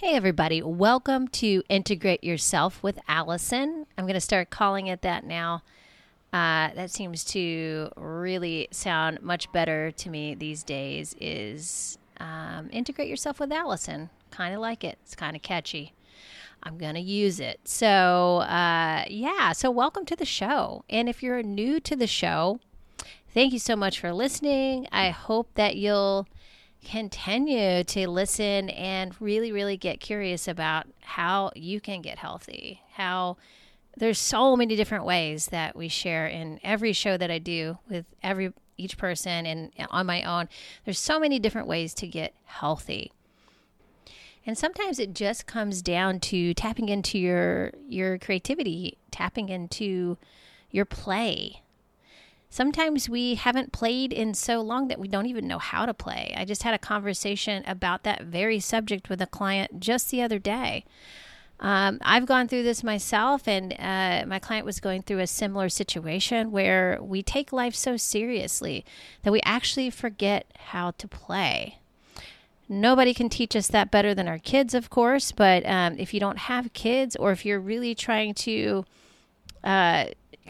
Hey everybody, welcome to Integrate Yourself with Allison. I'm going to start calling it that now. That seems to really sound much better to me these days is Integrate Yourself with Allison. Kind of like it. It's kind of catchy. I'm going to use it. So so welcome to the show. And if you're new to the show, thank you so much for listening. I hope that you'll continue to listen and really, really get curious about how you can get healthy. How there's so many different ways that we share in every show that I do with each person and on my own. There's so many different ways to get healthy. And sometimes it just comes down to tapping into your creativity, tapping into your play. Sometimes we haven't played in so long that we don't even know how to play. I just had a conversation about that very subject with a client just the other day. I've gone through this myself, and my client was going through a similar situation where we take life so seriously that we actually forget how to play. Nobody can teach us that better than our kids, of course, but if you don't have kids or if you're really trying to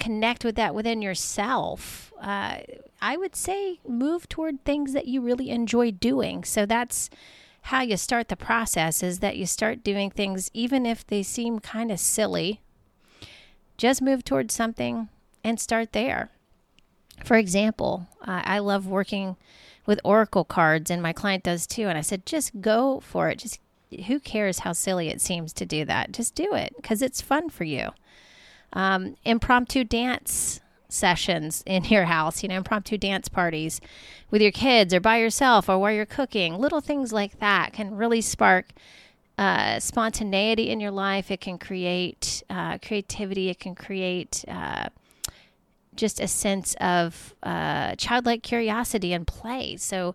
connect with that within yourself, I would say move toward things that you really enjoy doing. So that's how you start the process, is that you start doing things even if they seem kind of silly. Just move towards something and start there. For example, I love working with oracle cards, and my client does too, and I said just go for it. Just who cares how silly it seems to do that? Just do it because it's fun for you. Impromptu dance sessions in your house, impromptu dance parties with your kids or by yourself or while you're cooking. Little things like that can really spark spontaneity in your life. It can create creativity. It can create just a sense of childlike curiosity and play. So,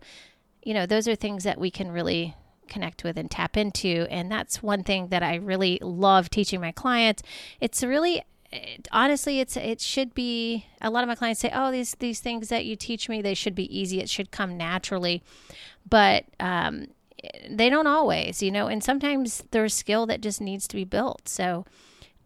those are things that we can really connect with and tap into. And that's one thing that I really love teaching my clients. It's really, honestly, it should be, a lot of my clients say, oh, these things that you teach me, they should be easy. It should come naturally. But they don't always, and sometimes there's skill that just needs to be built. So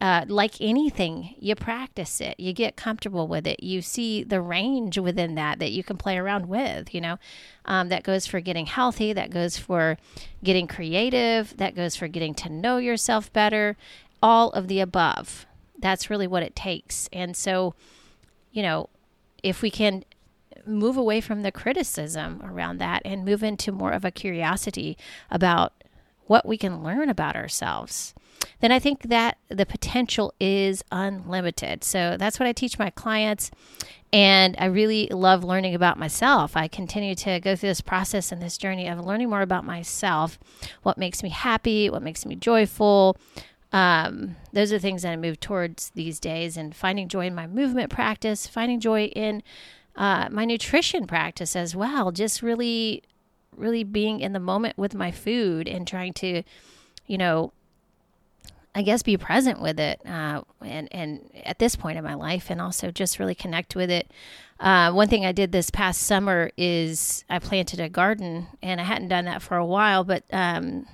like anything, you practice it, you get comfortable with it. You see the range within that you can play around with, that goes for getting healthy, that goes for getting creative, that goes for getting to know yourself better, all of the above. That's really what it takes. And so, if we can move away from the criticism around that and move into more of a curiosity about what we can learn about ourselves, then I think that the potential is unlimited. So that's what I teach my clients. And I really love learning about myself. I continue to go through this process and this journey of learning more about myself, what makes me happy, what makes me joyful. Those are things that I move towards these days, and finding joy in my movement practice, finding joy in my nutrition practice as well. Just really, really being in the moment with my food and trying to, I guess be present with it, and at this point in my life, and also just really connect with it. One thing I did this past summer is I planted a garden, and I hadn't done that for a while, but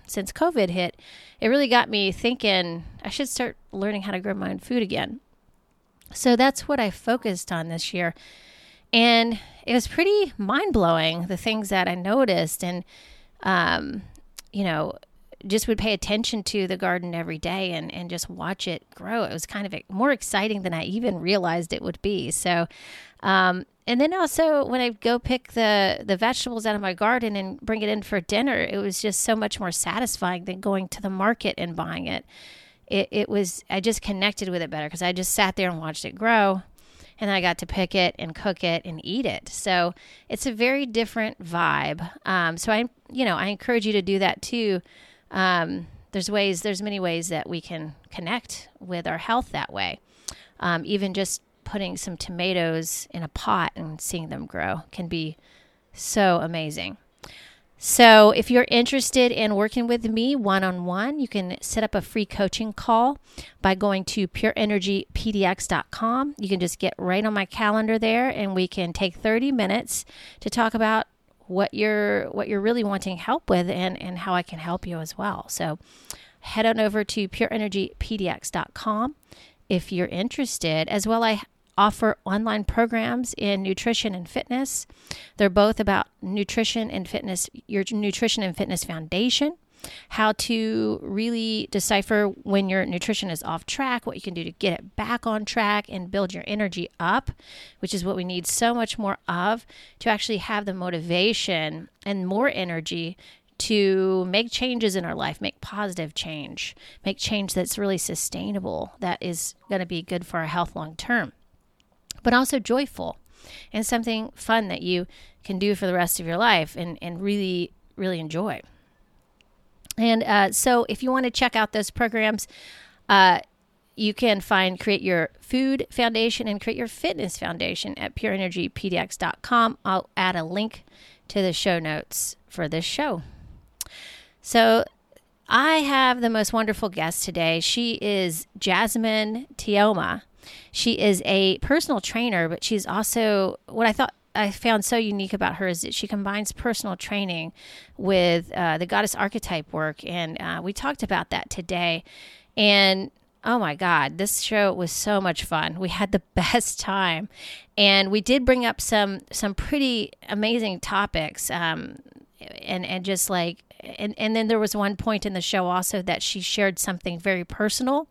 since COVID hit, it really got me thinking I should start learning how to grow my own food again. So that's what I focused on this year, and it was pretty mind-blowing, the things that I noticed, and just would pay attention to the garden every day and just watch it grow. It was kind of more exciting than I even realized it would be. So, and then also when I go pick the vegetables out of my garden and bring it in for dinner, it was just so much more satisfying than going to the market and buying it. It was, I just connected with it better because I just sat there and watched it grow, and then I got to pick it and cook it and eat it. So it's a very different vibe. So I encourage you to do that too. There's many ways that we can connect with our health that way. Even just putting some tomatoes in a pot and seeing them grow can be so amazing. So if you're interested in working with me one-on-one, you can set up a free coaching call by going to pureenergypdx.com. You can just get right on my calendar there, and we can take 30 minutes to talk about what you're really wanting help with, and how I can help you as well. So head on over to pureenergypdx.com if you're interested. As well, I offer online programs in nutrition and fitness. They're both about nutrition and fitness, your nutrition and fitness foundation, how to really decipher when your nutrition is off track, what you can do to get it back on track and build your energy up, which is what we need so much more of, to actually have the motivation and more energy to make changes in our life, make positive change, make change that's really sustainable, that is going to be good for our health long term, but also joyful and something fun that you can do for the rest of your life and really, really enjoy. And so if you want to check out those programs, you can find Create Your Food Foundation and Create Your Fitness Foundation at pureenergypdx.com. I'll add a link to the show notes for this show. So I have the most wonderful guest today. She is Jasmine Tioma. She is a personal trainer, but she's also, what I thought I found so unique about her is that she combines personal training with the goddess archetype work. And we talked about that today. And oh my God, this show was so much fun. We had the best time. And we did bring up some pretty amazing topics. And then there was one point in the show also that she shared something very personal.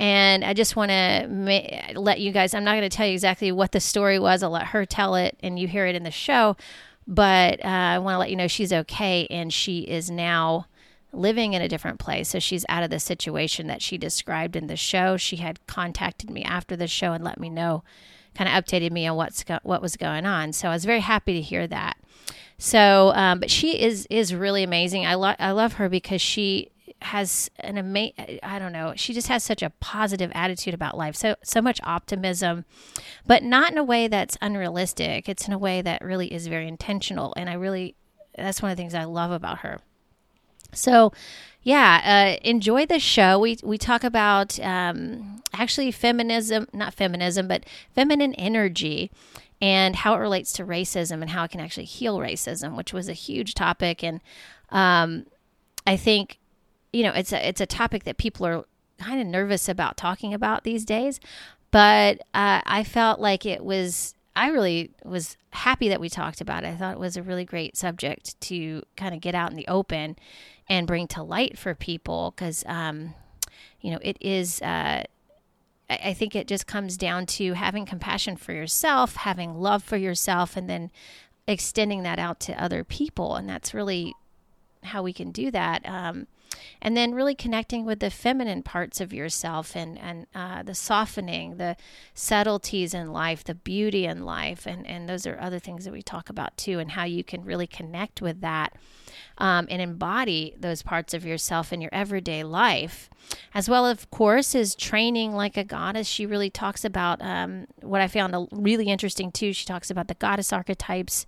And I just want to let you guys, I'm not going to tell you exactly what the story was. I'll let her tell it and you hear it in the show. But I want to let you know she's okay. And she is now living in a different place. So she's out of the situation that she described in the show. She had contacted me after the show and let me know, kind of updated me on what was going on. So I was very happy to hear that. So, but she is really amazing. I love her because she has an amazing, I don't know, she just has such a positive attitude about life. So much optimism, but not in a way that's unrealistic. It's in a way that really is very intentional. And that's one of the things I love about her. So yeah, enjoy the show. We talk about, actually not feminism, but feminine energy, and how it relates to racism and how it can actually heal racism, which was a huge topic. And I think, it's a topic that people are kind of nervous about talking about these days. But I felt like I really was happy that we talked about it. I thought it was a really great subject to kind of get out in the open and bring to light for people, because, it is... I think it just comes down to having compassion for yourself, having love for yourself, and then extending that out to other people. And that's really how we can do that. And then really connecting with the feminine parts of yourself and the softening, the subtleties in life, the beauty in life. And those are other things that we talk about too, and how you can really connect with that and embody those parts of yourself in your everyday life. As well, of course, is training like a goddess. She really talks about what I found really interesting too. She talks about the goddess archetypes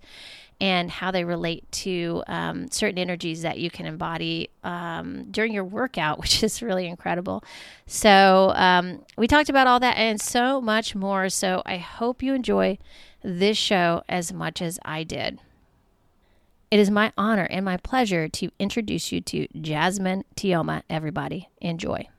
and how they relate to certain energies that you can embody during your workout, which is really incredible. So we talked about all that and so much more. So I hope you enjoy this show as much as I did. It is my honor and my pleasure to introduce you to Jasmine Tioma, everybody. Enjoy.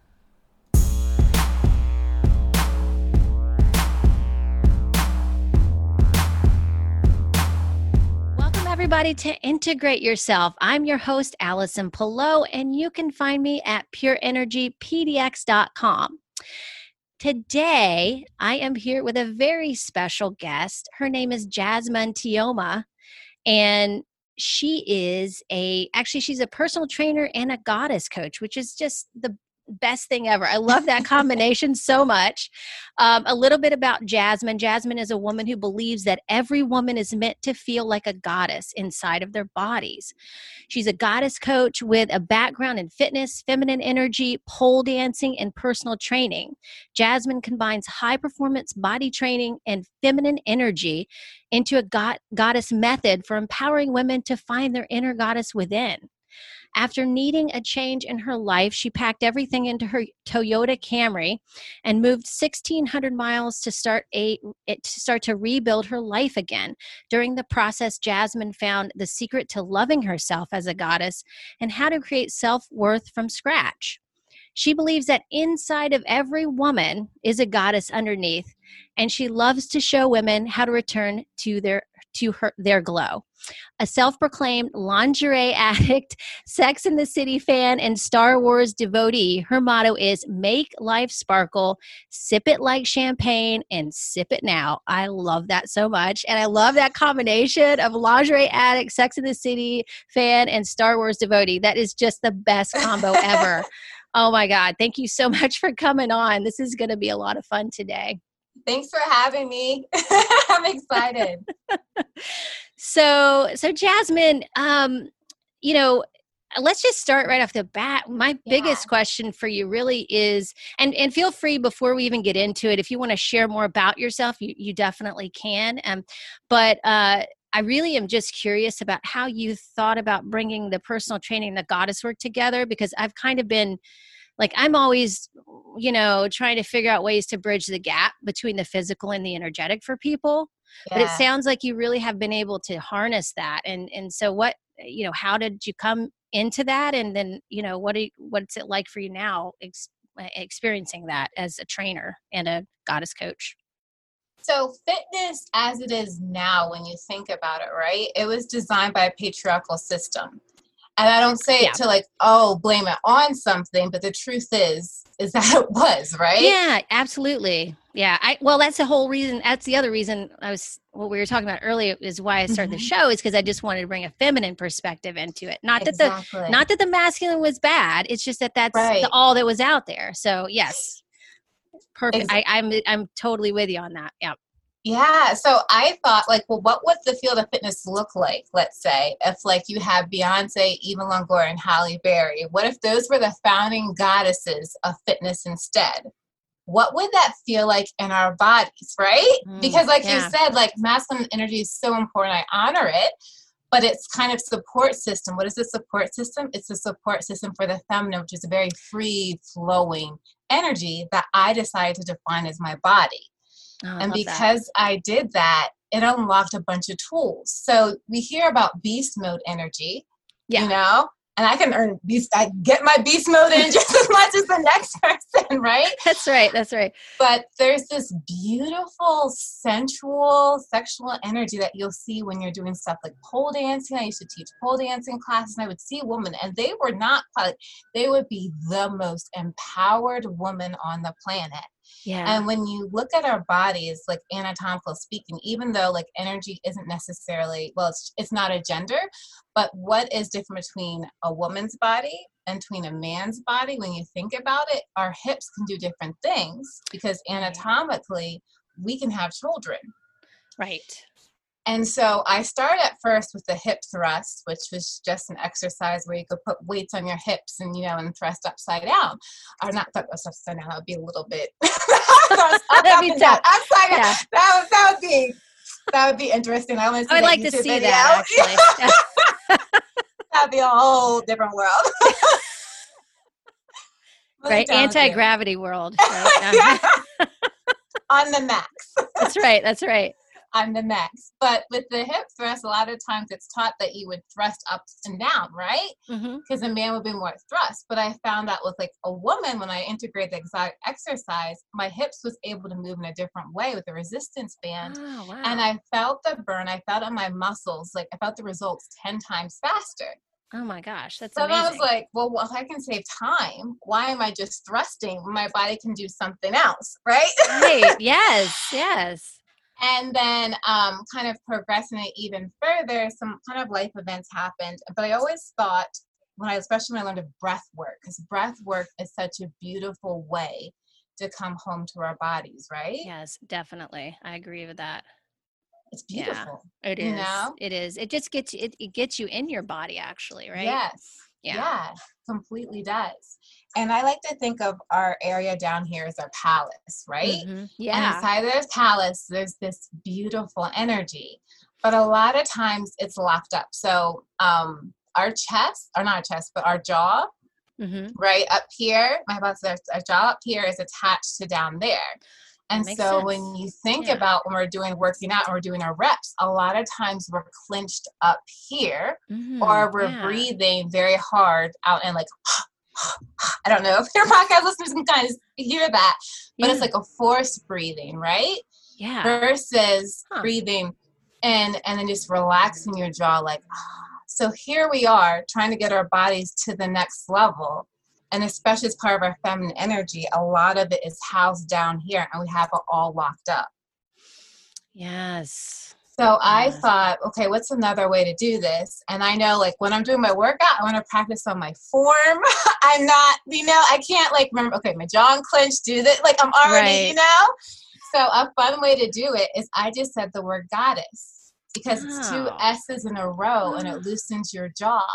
Everybody, to Integrate Yourself. I'm your host, Allison Pillow, and you can find me at pureenergypdx.com. Today, I am here with a very special guest. Her name is Jasmine Tioma, and she is she's a personal trainer and a goddess coach, which is just the best thing ever. I love that combination so much. A little bit about Jasmine. Jasmine is a woman who believes that every woman is meant to feel like a goddess inside of their bodies. She's a goddess coach with a background in fitness, feminine energy, pole dancing, and personal training. Jasmine combines high performance body training and feminine energy into a goddess method for empowering women to find their inner goddess within. After needing a change in her life, she packed everything into her Toyota Camry and moved 1,600 miles to start to rebuild her life again. During the process, Jasmine found the secret to loving herself as a goddess and how to create self-worth from scratch. She believes that inside of every woman is a goddess underneath, and she loves to show women how to return to their glow. A self-proclaimed lingerie addict, Sex in the City fan, and Star Wars devotee, her motto is make life sparkle, sip it like champagne, and sip it now. I love that so much. And I love that combination of lingerie addict, Sex in the City fan, and Star Wars devotee. That is just the best combo ever. Oh my God. Thank you so much for coming on. This is going to be a lot of fun today. Thanks for having me. I'm excited. So Jasmine, let's just start right off the bat. My biggest question for you really is, and feel free before we even get into it, if you want to share more about yourself, you definitely can. But I really am just curious about how you thought about bringing the personal training and the goddess work together, because I've kind of been like, I'm always, trying to figure out ways to bridge the gap between the physical and the energetic for people. Yeah. But it sounds like you really have been able to harness that. And so what, how did you come into that? And then, what's it like for you now experiencing that as a trainer and a goddess coach? So fitness as it is now, when you think about it, right? It was designed by a patriarchal system. And I don't say it to blame it on something, but the truth is that it was, right? Yeah, absolutely. Yeah. That's the whole reason. That's the other reason what we were talking about earlier is why I started the show, is because I just wanted to bring a feminine perspective into it. Not that the masculine was bad. It's just that that's all that was out there. So yes. Perfect. Exactly. I'm totally with you on that. Yeah. Yeah. So I thought what would the field of fitness look like? Let's say if you have Beyonce, Eva Longoria, and Halle Berry, what if those were the founding goddesses of fitness instead? What would that feel like in our bodies? Right. Because you said, masculine energy is so important. I honor it, but it's kind of support system. What is the support system? It's the support system for the feminine, which is a very free flowing energy that I decided to define as my body. Oh, and because I did that, it unlocked a bunch of tools. So we hear about beast mode energy, and I can earn beast. I get my beast mode in just as much as the next person, right? That's right. But there's this beautiful, sensual, sexual energy that you'll see when you're doing stuff like pole dancing. I used to teach pole dancing classes, and I would see women, and they were not, they would be the most empowered woman on the planet. Yeah. And when you look at our bodies, anatomical speaking, even though energy isn't necessarily, it's not a gender, but what is different between a woman's body and between a man's body? When you think about it, our hips can do different things because anatomically we can have children. Right. And so I started at first with the hip thrust, which was just an exercise where you could put weights on your hips and, and thrust upside down. Or not thrust upside down, that would be a little bit. Upside down. That would be interesting. I'd like to see that, actually. That would be a whole different world. Right, anti-gravity world. Right? On the max. That's right. I'm the max. But with the hip thrust, a lot of times it's taught that you would thrust up and down, right? Because a man would be more thrust. But I found that with a woman, when I integrated the exotic exercise, my hips was able to move in a different way with a resistance band. Oh, wow. And I felt the burn. I felt on my muscles, I felt the results 10 times faster. Oh my gosh, that's amazing. So I was if I can save time, why am I just thrusting when my body can do something else, right? Right, yes. And then kind of progressing it even further, some kind of life events happened. But I always thought, especially when I learned of breath work, because breath work is such a beautiful way to come home to our bodies, right? Yes, definitely. I agree with that. It's beautiful. Yeah, it is. It is. It just gets you, it gets you in your body, actually, right? Yes. Yeah, completely does. And I like to think of our area down here as our palace, right? Mm-hmm. Yeah. And inside of this palace, there's this beautiful energy, but a lot of times it's locked up. So our chest, or not our chest, but our jaw, mm-hmm. right up here, my boss says our jaw up here is attached to down there. And so sense. When you think yeah. about when we're doing working out and we're doing our reps, a lot of times we're clenched up here mm-hmm. or we're yeah. breathing very hard out and like, I don't know if your podcast listeners can kind of hear that, but yeah. it's like a forced breathing, right? Yeah. Versus breathing in and then just relaxing your jaw like, So here we are trying to get our bodies to the next level. And especially as part of our feminine energy, a lot of it is housed down here and we have it all locked up. Yes. So I thought, okay, what's another way to do this? And I know like when I'm doing my workout, I want to practice on my form. I'm not, you know, I can't like remember, okay, my jaw clenched, do this. Like I'm already, right. you know. So a fun way to do it is I just said the word goddess because it's two S's in a row and it loosens your jaw.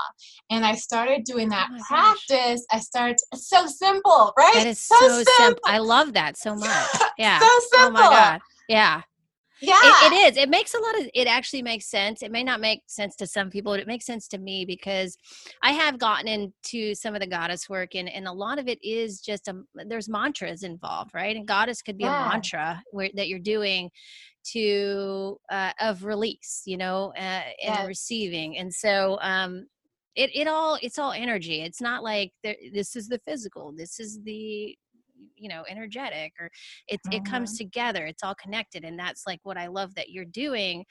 And I started doing that practice. Gosh. I started, it's so simple, right? That is so simple. I love that so much. Yeah. So simple. Oh my God. Yeah. Yeah, it is. It makes a lot of, it actually makes sense. It may not make sense to some people, but it makes sense to me because I have gotten into some of the goddess work and a lot of it is just, there's mantras involved, right? And goddess could be a mantra that you're doing to, of release, you know, and receiving. And so, it's all energy. It's not like this is the physical, this is the, you know, energetic, or it comes together. It's all connected. And that's like what I love that you're doing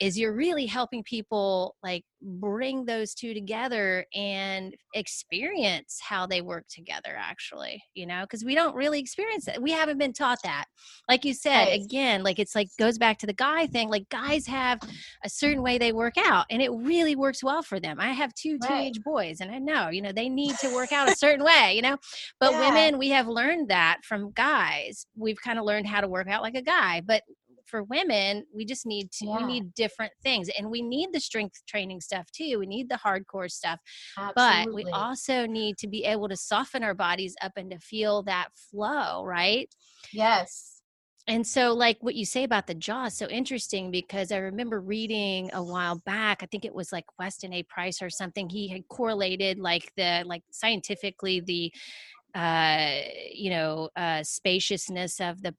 is you're really helping people like bring those two together and experience how they work together actually, you know, because we don't really experience that. We haven't been taught that. Like you said, again, like it's like goes back to the guy thing. Like guys have a certain way they work out and it really works well for them. I have two teenage boys and I know, you know, they need to work out a certain way, you know, but women, we have learned that from guys. We've kind of learned how to work out like a guy, but for women, we just need to, we need different things and we need the strength training stuff too. We need the hardcore stuff, but we also need to be able to soften our bodies up and to feel that flow, right? Yes. And so like what you say about the jaw is so interesting because I remember reading a while back, I think it was like Weston A. Price or something. He had correlated like scientifically the, spaciousness of the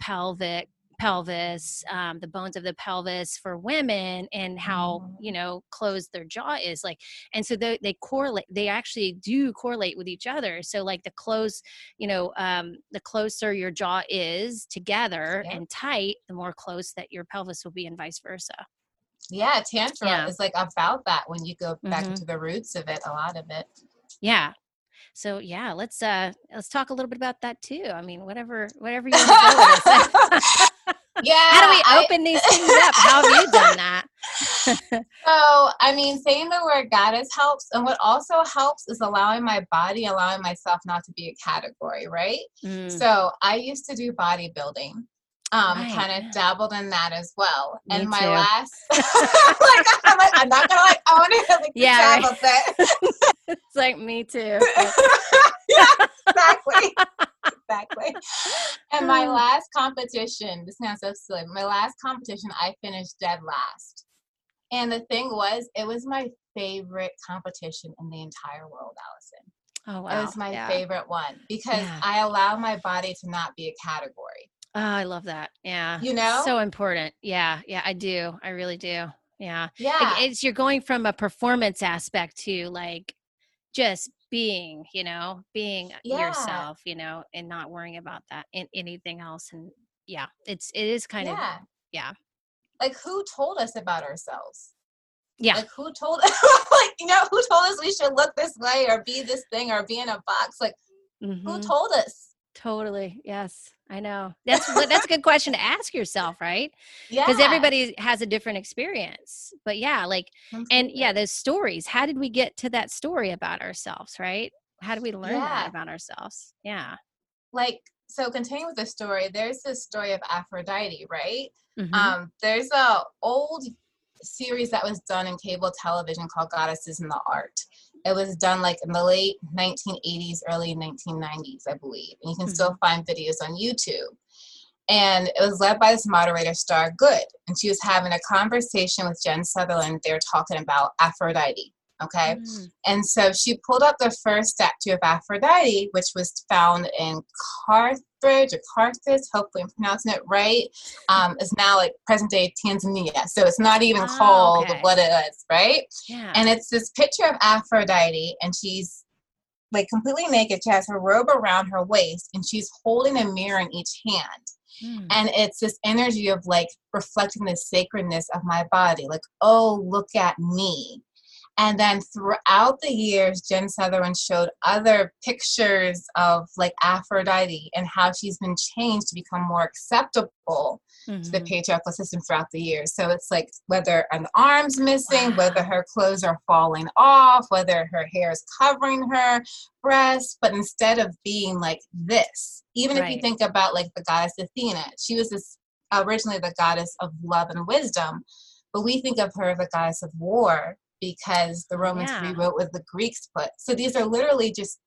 pelvis, the bones of the pelvis for women and how, you know, closed their jaw is like, and so they correlate, they actually do correlate with each other. So like the close, you know, the closer your jaw is together and tight, the more close that your pelvis will be and vice versa. Yeah. Tantra is like about that when you go back to the roots of it, a lot of it. Yeah. So yeah, let's talk a little bit about that too. I mean, whatever you want to do with us. Yeah. How do we open these things up? How have you done that? Saying the word goddess helps. And what also helps is allowing myself not to be a category, right? Mm. So I used to do bodybuilding. Kind of dabbled in that as well. Me and my too. Last, I'm not gonna I want to like dabble right. It's like me too. Yeah, exactly. And my last competition, this sounds so silly. My last competition, I finished dead last. And the thing was, it was my favorite competition in the entire world, Allison. Oh wow, it was my favorite one because I allow my body to not be a category. Oh, I love that. Yeah. You know? So important. Yeah. Yeah, I do. I really do. Yeah. Yeah. It's you're going from a performance aspect to like just being, you know, yourself, you know, and not worrying about that and anything else. And yeah, it is kind of, yeah. Like who told us about ourselves? Yeah. Like who told, who told us we should look this way or be this thing or be in a box? Like who told us? Totally. Yes. I know. That's a good question to ask yourself, right? Yeah. Because everybody has a different experience, but those stories, how did we get to that story about ourselves? Right. How do we learn that about ourselves? Yeah. Like, so continuing with the story, there's this story of Aphrodite, right? Mm-hmm. There's a old series that was done in cable television called Goddesses in the Art. It was done like in the late 1980s, early 1990s, I believe. And you can still find videos on YouTube. And it was led by this moderator, Star Good. And she was having a conversation with Jen Sutherland. They were talking about Aphrodite. Okay. Mm. And so she pulled up the first statue of Aphrodite, which was found in Carthage, hopefully I'm pronouncing it right. It's now like present day Tanzania. So it's not even called what it is. Right. Yeah. And it's this picture of Aphrodite, and she's like completely naked. She has her robe around her waist, and she's holding a mirror in each hand. Mm. And it's this energy of like reflecting the sacredness of my body. Like, oh, look at me. And then throughout the years, Jen Sutherland showed other pictures of like Aphrodite and how she's been changed to become more acceptable mm-hmm. to the patriarchal system throughout the years. So it's like whether an arm's missing, whether her clothes are falling off, whether her hair is covering her breasts, but instead of being like this, even if you think about like the goddess Athena, she was originally the goddess of love and wisdom, but we think of her as the goddess of war, because the Romans rewrote what the Greeks put. So these are literally just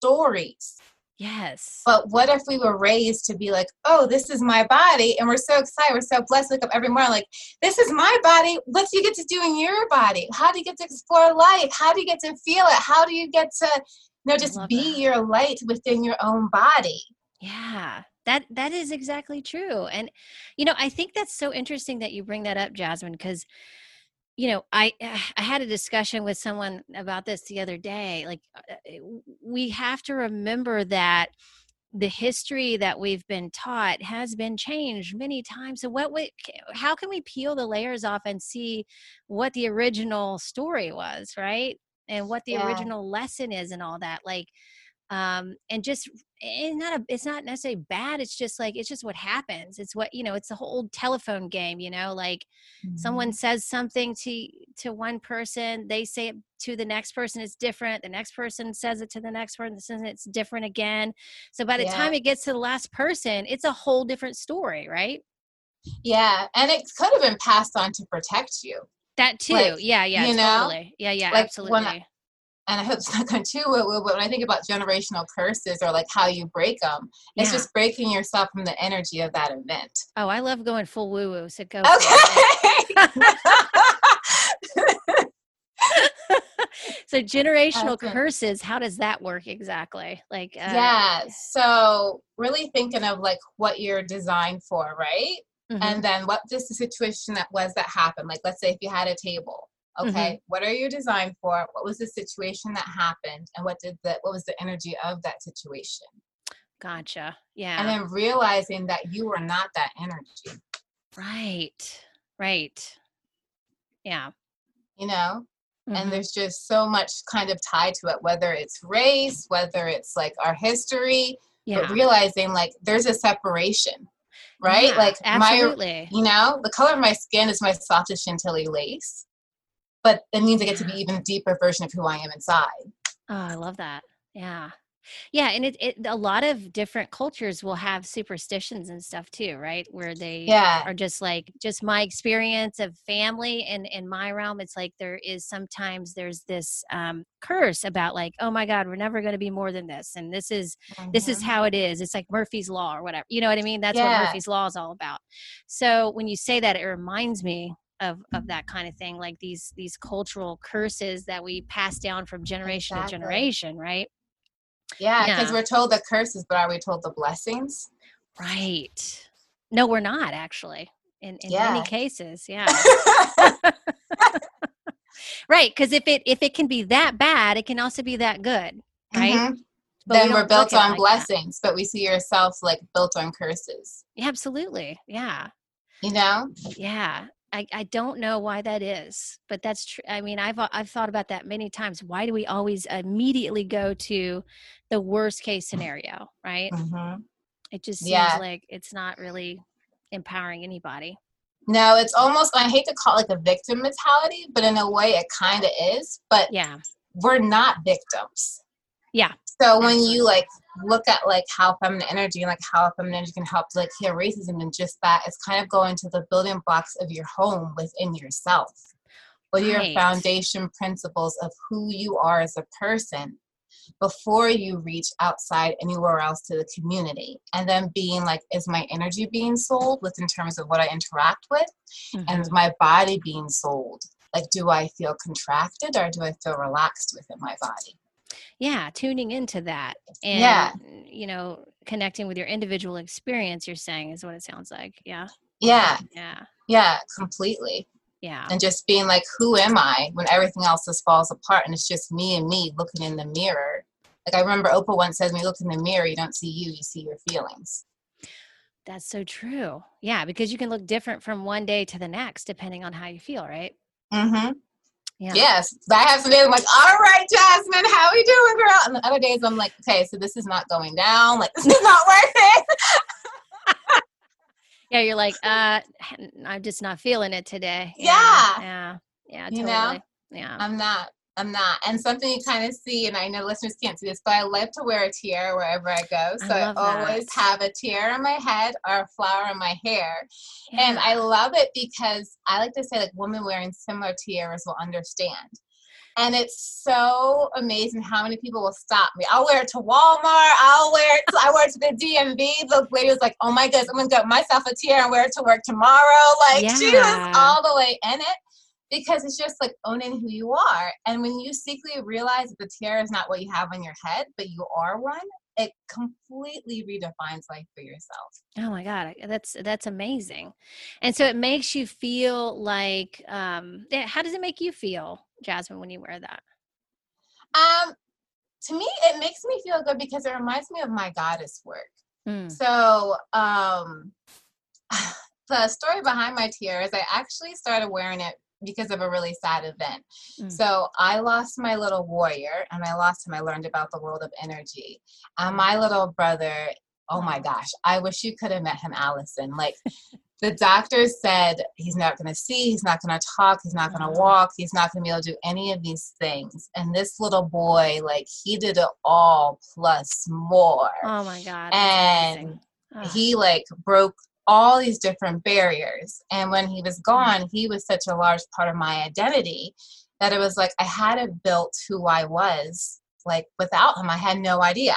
stories. Yes. But what if we were raised to be like, oh, this is my body. And we're so excited. We're so blessed. Wake up every morning like, this is my body. What do you get to do in your body? How do you get to explore life? How do you get to feel it? How do you get to, you know, just be your light within your own body? Yeah. That is exactly true. And, you know, I think that's so interesting that you bring that up, Jasmine, because you know, I had a discussion with someone about this the other day. Like, we have to remember that the history that we've been taught has been changed many times. So how can we peel the layers off and see what the original story was, right? And what the original lesson is and all that. Like, and just, it's not necessarily bad. It's just like, it's just what happens. It's what, you know, it's the whole old telephone game, you know, like mm-hmm. someone says something to one person, they say it to the next person, it's different. The next person says it to the next person, it's different again. So by the time it gets to the last person, it's a whole different story, right? Yeah. And it could have been passed on to protect you. That too. Like, yeah. You totally. Know? Yeah. Like absolutely. And I hope it's not going too woo-woo, but when I think about generational curses or like how you break them, it's just breaking yourself from the energy of that event. Oh, I love going full woo-woo, so go. Okay. So generational curses, how does that work exactly? Like, so really thinking of like what you're designed for, right? Mm-hmm. And then what just the situation that happened. Like, let's say if you had a table. Okay. Mm-hmm. What are you designed for? What was the situation that happened? And what was the energy of that situation? Gotcha. Yeah. And then realizing that you were not that energy. Right. Yeah. You know, mm-hmm. and there's just so much kind of tied to it, whether it's race, whether it's like our history, but realizing like there's a separation. Right. Yeah, like absolutely. You know, the color of my skin is my softest Chantilly lace. But it means I get to be even deeper version of who I am inside. Oh, I love that. Yeah. Yeah. And a lot of different cultures will have superstitions and stuff too, right? Where they are just like, just my experience of family and in my realm, it's like there's this curse about like, oh my God, we're never going to be more than this. And this is how it is. It's like Murphy's Law or whatever. You know what I mean? That's what Murphy's Law is all about. So when you say that, it reminds me of that kind of thing, like these cultural curses that we pass down from generation to generation, right? Yeah, because we're told the curses, but are we told the blessings? Right. No, we're not actually. In many cases, right, because if it can be that bad, it can also be that good, right? Mm-hmm. But then we're built on blessings, but we see ourselves like built on curses. Yeah, absolutely. Yeah. You know? Yeah. I don't know why that is, but that's true. I mean, I've thought about that many times. Why do we always immediately go to the worst case scenario, right? Mm-hmm. It just seems like it's not really empowering anybody. No, it's almost, I hate to call it like a victim mentality, but in a way it kind of is, but we're not victims. Yeah. So when you like look at like how feminine energy and like how feminine energy can help to like heal racism and just that, it's kind of going to the building blocks of your home within yourself. What are your foundation principles of who you are as a person before you reach outside anywhere else to the community? And then being like, is my energy being sold with in terms of what I interact with? Mm-hmm. And is my body being sold? Like, do I feel contracted or do I feel relaxed within my body? Yeah, tuning into that and, you know, connecting with your individual experience, you're saying, is what it sounds like. Yeah. Yeah. Yeah. Yeah, completely. Yeah. And just being like, who am I when everything else just falls apart and it's just me and me looking in the mirror? Like, I remember Oprah once said, when you look in the mirror, you don't see you, you see your feelings. That's so true. Yeah, because you can look different from one day to the next, depending on how you feel, right? Mm-hmm. Yeah. Yes. I have some days I'm like, all right, Jasmine, how we doing, girl? And the other days I'm like, okay, so this is not going down. Like, this is not worth it. Yeah, you're like, I'm just not feeling it today. Yeah. Yeah. Yeah, totally. You know? Yeah. I'm not. And something you kind of see, and I know listeners can't see this, but I love to wear a tiara wherever I go. So I always have a tiara on my head or a flower in my hair. Yeah. And I love it because I like to say, like, women wearing similar tiaras will understand. And it's so amazing how many people will stop me. I'll wear it to Walmart. I wear it to the DMV. The lady was like, oh my goodness, I'm going to get myself a tiara and wear it to work tomorrow. Like, she was all the way in it. Because it's just like owning who you are. And when you secretly realize that the tiara is not what you have on your head, but you are one, it completely redefines life for yourself. Oh my God. That's amazing. And so it makes you feel like, how does it make you feel, Jasmine, when you wear that? To me, it makes me feel good because it reminds me of my goddess work. Mm. So, the story behind my tiara is I actually started wearing it because of a really sad event. Mm. So I lost my little warrior, and I lost him. I learned about the world of energy. My little brother, oh my gosh, I wish you could have met him, Allison. Like, the doctor said, he's not going to see, he's not going to talk, he's not going to walk, he's not going to be able to do any of these things. And this little boy, like, he did it all plus more. Oh my God. And he like broke all these different barriers. And when he was gone, he was such a large part of my identity that it was like, I hadn't built who I was, like, without him. I had no idea.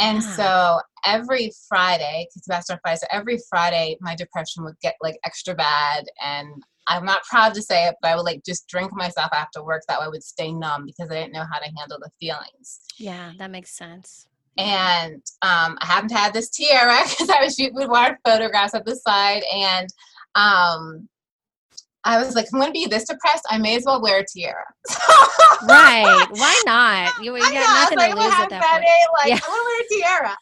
And so every Friday, because Master Friday, so every Friday my depression would get like extra bad. And I'm not proud to say it, but I would like just drink myself after work. That way I would stay numb because I didn't know how to handle the feelings. Yeah, that makes sense. And I happened to have this tiara because I was shooting with water photographs at the side. And I was like, I'm going to be this depressed. I may as well wear a tiara. Right. Why not? You got nothing to lose at that point. I'm going to wear a tiara.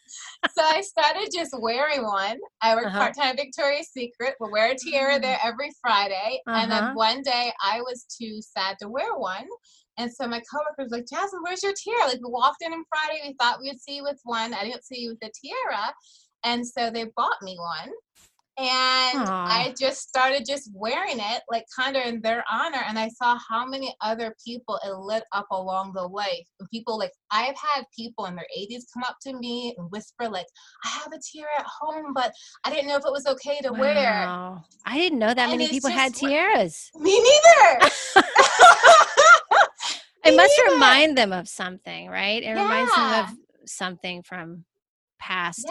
So I started just wearing one. I worked part-time at Victoria's Secret. We'll wear a tiara there every Friday. And then one day I was too sad to wear one. And so my coworker was like, Jasmine, where's your tiara? Like, we walked in on Friday. We thought we would see you with one. I didn't see you with the tiara. And so they bought me one. And I just started just wearing it, like, kind of in their honor. And I saw how many other people it lit up along the way. And people, like, I've had people in their 80s come up to me and whisper, like, I have a tiara at home, but I didn't know if it was okay to wear. I didn't know that many people had tiaras. Me neither. It must remind them of something, right? It reminds them of something from past.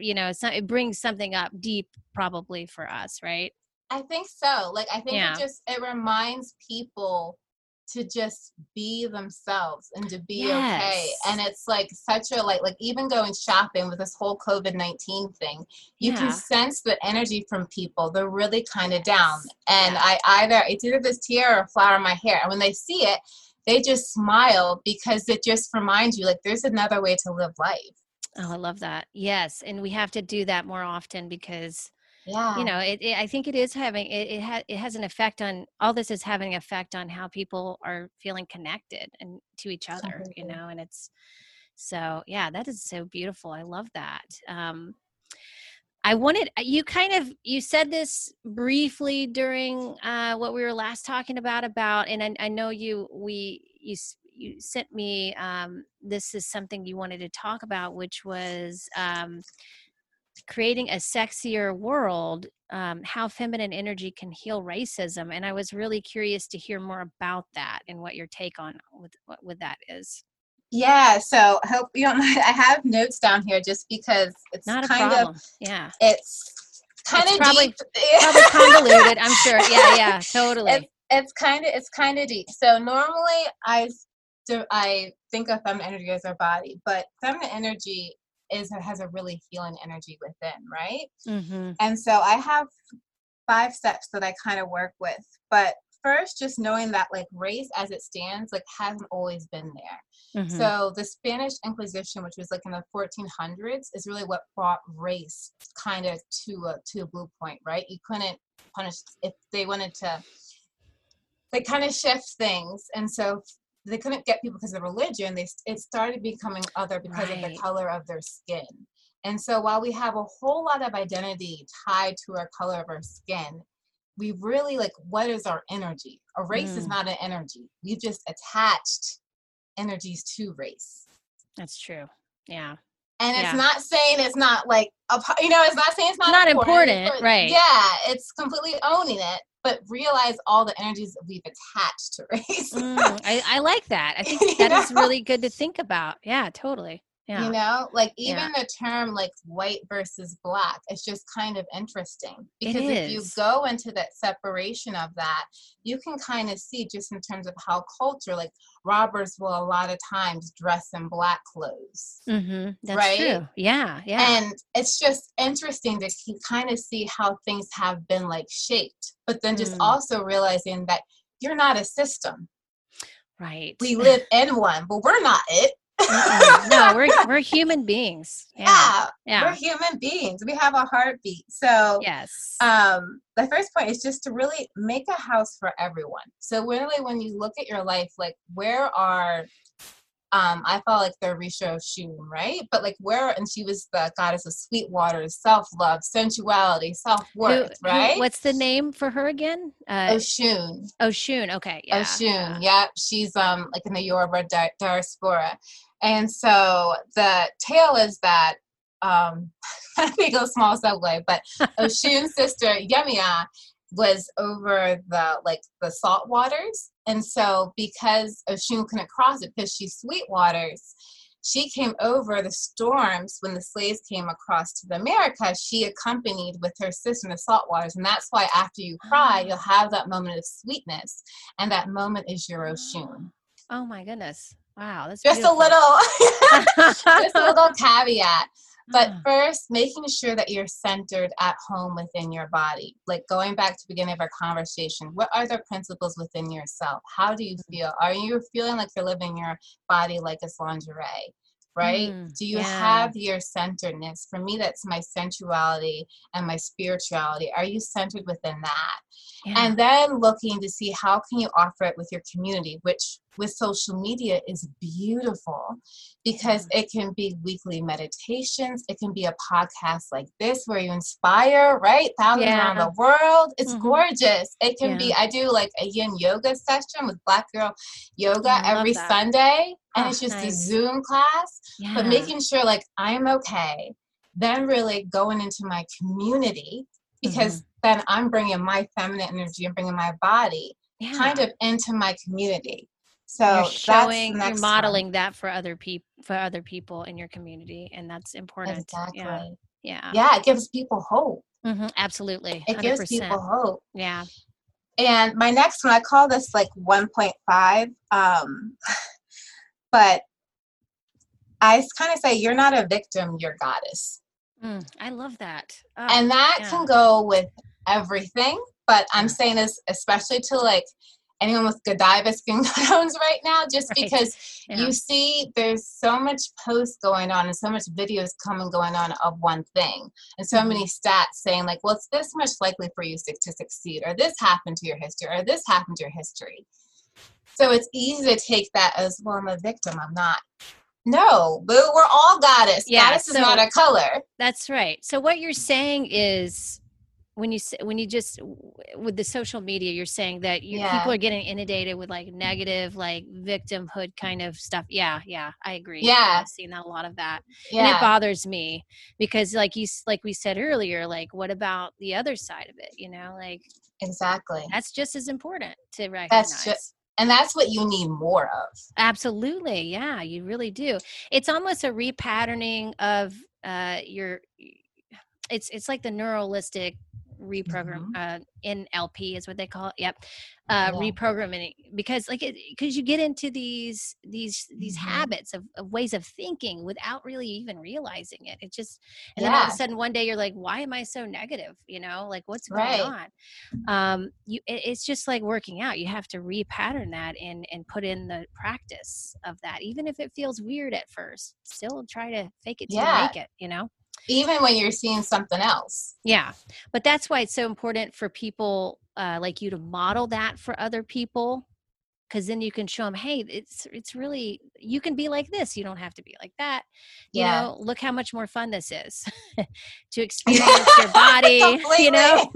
You know, it's not, it brings something up deep, probably, for us, right? I think so. Like, I think it reminds people to just be themselves and to be okay. And it's like such a, like even going shopping with this whole COVID-19 thing, you can sense the energy from people. They're really kind of down. And it's either this tiara or a flower in my hair. And when they see it, they just smile because it just reminds you, like, there's another way to live life. Oh, I love that. Yes. And we have to do that more often because, you know, I think it is having, it has an effect on, all this is having an effect on how people are feeling connected and to each other, you know, and it's, so yeah, that is so beautiful. I love that. You said this briefly during what we were last talking about, and I know you sent me, this is something you wanted to talk about, which was creating a sexier world, how feminine energy can heal racism. And I was really curious to hear more about that and what your take on with that is. Yeah, so I hope you don't mind. I have notes down here just because it's not a problem. It's kind of probably deep. Probably convoluted, I'm sure. Yeah, totally. It's, It's kind of deep. So normally I think of feminine energy as our body, but feminine energy has a really healing energy within, right? Mm-hmm. And so I have 5 steps that I kind of work with. But first, just knowing that like race as it stands, like hasn't always been there. Mm-hmm. So the Spanish Inquisition, which was like in the 1400s, is really what brought race kind of to a blue point, right? You couldn't punish if they wanted to, like kind of shift things. And so they couldn't get people because of religion. It started becoming other because right. of the color of their skin. And so while we have a whole lot of identity tied to our color of our skin, we really like, what is our energy? A race is not an energy. We've just attached energies to race. That's true. Yeah. And it's not saying it's not like, it's not saying it's not important. Right. Yeah. It's completely owning it. But realize all the energies that we've attached to race. I like that. I think that is really good to think about. Yeah, totally. Yeah. The term like white versus black, it's just kind of interesting because if you go into that separation of that, you can kind of see just in terms of how culture, like robbers will a lot of times dress in black clothes. Mm-hmm. That's right? True. Yeah. Yeah. And it's just interesting to kind of see how things have been like shaped, but then just also realizing that you're not a system. Right. We live in one, but we're not it. No, we're human beings. Yeah. Yeah, we're human beings. We have a heartbeat. So yes. The first point is just to really make a house for everyone. So really, when you look at your life, like where are, I follow like the Risha Oshun, right? But like where, and she was the goddess of sweet waters, self-love, sensuality, self-worth, right? What's the name for her again? Oshun. Oshun. Okay. Yeah. Oshun. Yeah. She's like in the Yoruba diaspora. And so the tale is that, I think a small segue, but Oshun's sister, Yemiya, was over the salt waters. And so because Oshun couldn't cross it because she's sweet waters, she came over the storms when the slaves came across to America, she accompanied with her sister in the salt waters. And that's why after you cry, you'll have that moment of sweetness. And that moment is your Oshun. Oh my goodness. Wow. That's just beautiful. just a little caveat. But first, making sure that you're centered at home within your body. Like going back to the beginning of our conversation, what are the principles within yourself? How do you feel? Are you feeling like you're living your body like it's lingerie, right? Do you have your centeredness? For me, that's my sensuality and my spirituality. Are you centered within that? Yeah. And then looking to see how can you offer it with your community, which with social media is beautiful because it can be weekly meditations. It can be a podcast like this where you inspire, right? Thousands around the world. It's gorgeous. It can be, I do like a yin yoga session with Black Girl Yoga every Sunday. And it's just a Zoom class, but making sure like I'm okay. Then really going into my community because then I'm bringing my feminine energy and bringing my body kind of into my community. So you're showing, that's you're modeling one. That for other people in your community, and that's important. Exactly. Yeah. It gives people hope. Mm-hmm. Absolutely. It 100%. Gives people hope. Yeah. And my next one, I call this like 1.5, but I kind of say you're not a victim, you're goddess. I love that. Oh, and that can go with everything, but I'm saying this especially to like anyone with Godiva skin tones right now, just because you see there's so much posts going on and so much videos going on of one thing. And so many stats saying like, well, it's this much likely for you to succeed, or this happened to your history, or this happened to your history. So it's easy to take that as, well, I'm a victim. I'm not. No, boo, we're all goddess. Yeah, goddess is not a color. That's right. So what you're saying is when you with the social media, you're saying that people are getting inundated with like negative, like victimhood kind of stuff. Yeah, I agree. Yeah. I've seen a lot of that. Yeah. And it bothers me because like we said earlier, like what about the other side of it? Like exactly. That's just as important to recognize. And that's what you need more of. Absolutely. Yeah, you really do. It's almost a repatterning of it's like the neuralistic reprogram, NLP is what they call it. Yep. Reprogramming, because like, because you get into these habits of ways of thinking without really even realizing it. It just, and then all of a sudden one day you're like, why am I so negative? You know, like what's going on? It's just like working out. You have to repattern that and put in the practice of that. Even if it feels weird at first, still try to fake it till you make it, you know? Even when you're seeing something else. Yeah. But that's why it's so important for people like you to model that for other people. Cause then you can show them, hey, it's really, you can be like this. You don't have to be like that. You know, look how much more fun this is to experience your body, you know,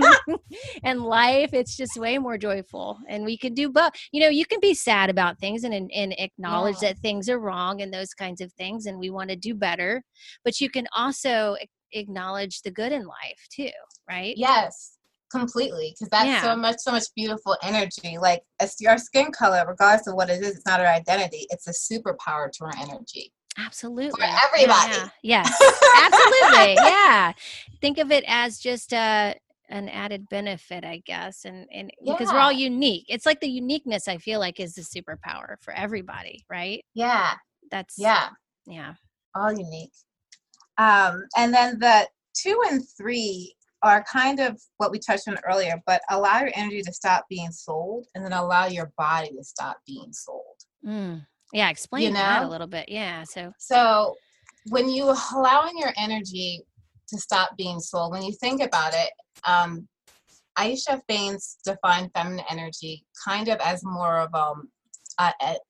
and life. It's just way more joyful. And we can do both. You know, you can be sad about things and acknowledge that things are wrong and those kinds of things. And we want to do better, but you can also acknowledge the good in life too. Right. Yes. Completely, because that's so much beautiful energy. Like our skin color, regardless of what it is, it's not our identity. It's a superpower to our energy. Absolutely. For everybody. Yeah. Yes. Absolutely. Yeah. Think of it as just an added benefit, I guess. And because we're all unique. It's like the uniqueness, I feel like, is the superpower for everybody, right? Yeah. That's yeah. All unique. And then the 2 and 3 are kind of what we touched on earlier, but allow your energy to stop being sold and then allow your body to stop being sold. Yeah. Explain that a little bit. Yeah. So when you allowing your energy to stop being sold, when you think about it, Aisha Faines defined feminine energy kind of as more of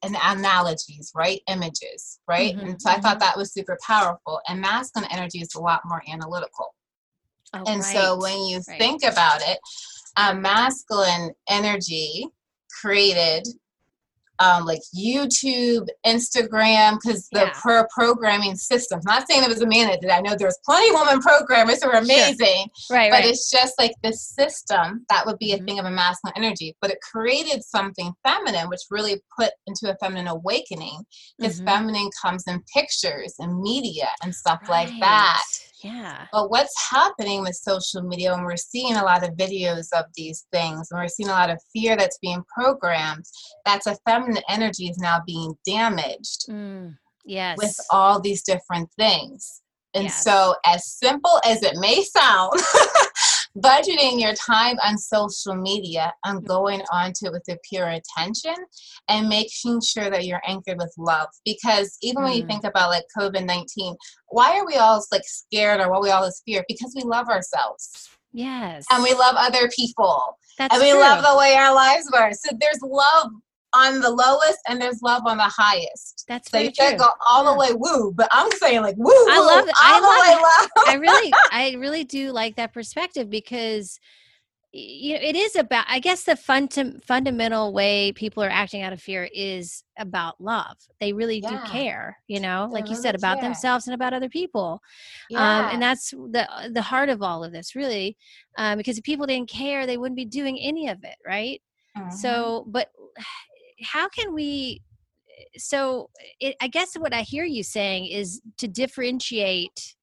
analogies, right? Images, right? Mm-hmm, and so I thought that was super powerful, and masculine energy is a lot more analytical. Oh, and so when you think about it, masculine energy created like YouTube, Instagram, because the programming systems. Not saying it was a man that did. I know there's plenty of women programmers who are amazing, but it's just like this system that would be a thing of a masculine energy. But it created something feminine, which really put into a feminine awakening. Because feminine comes in pictures and media and stuff like that. Yeah. But what's happening with social media, and we're seeing a lot of videos of these things, and we're seeing a lot of fear that's being programmed, that's a feminine energy is now being damaged with all these different things. And so as simple as it may sound, budgeting your time on social media and going onto it with a pure intention and making sure that you're anchored with love. Because even when you think about like COVID-19, why are we all like scared, or why we all is fear? Because we love ourselves. Yes. And we love other people. That's and we true. Love the way our lives were. So there's love on the lowest and there's love on the highest. That's so you can't go all the way woo, but I'm saying like woo. I love it. I love it. I really do like that perspective, because you know, it is about, I guess the fundamental way people are acting out of fear is about love. They really do care, you know, like you said, about themselves and about other people. And that's the heart of all of this, really, because if people didn't care, they wouldn't be doing any of it. Right. Mm-hmm. So, but how can we, I guess what I hear you saying is to differentiate,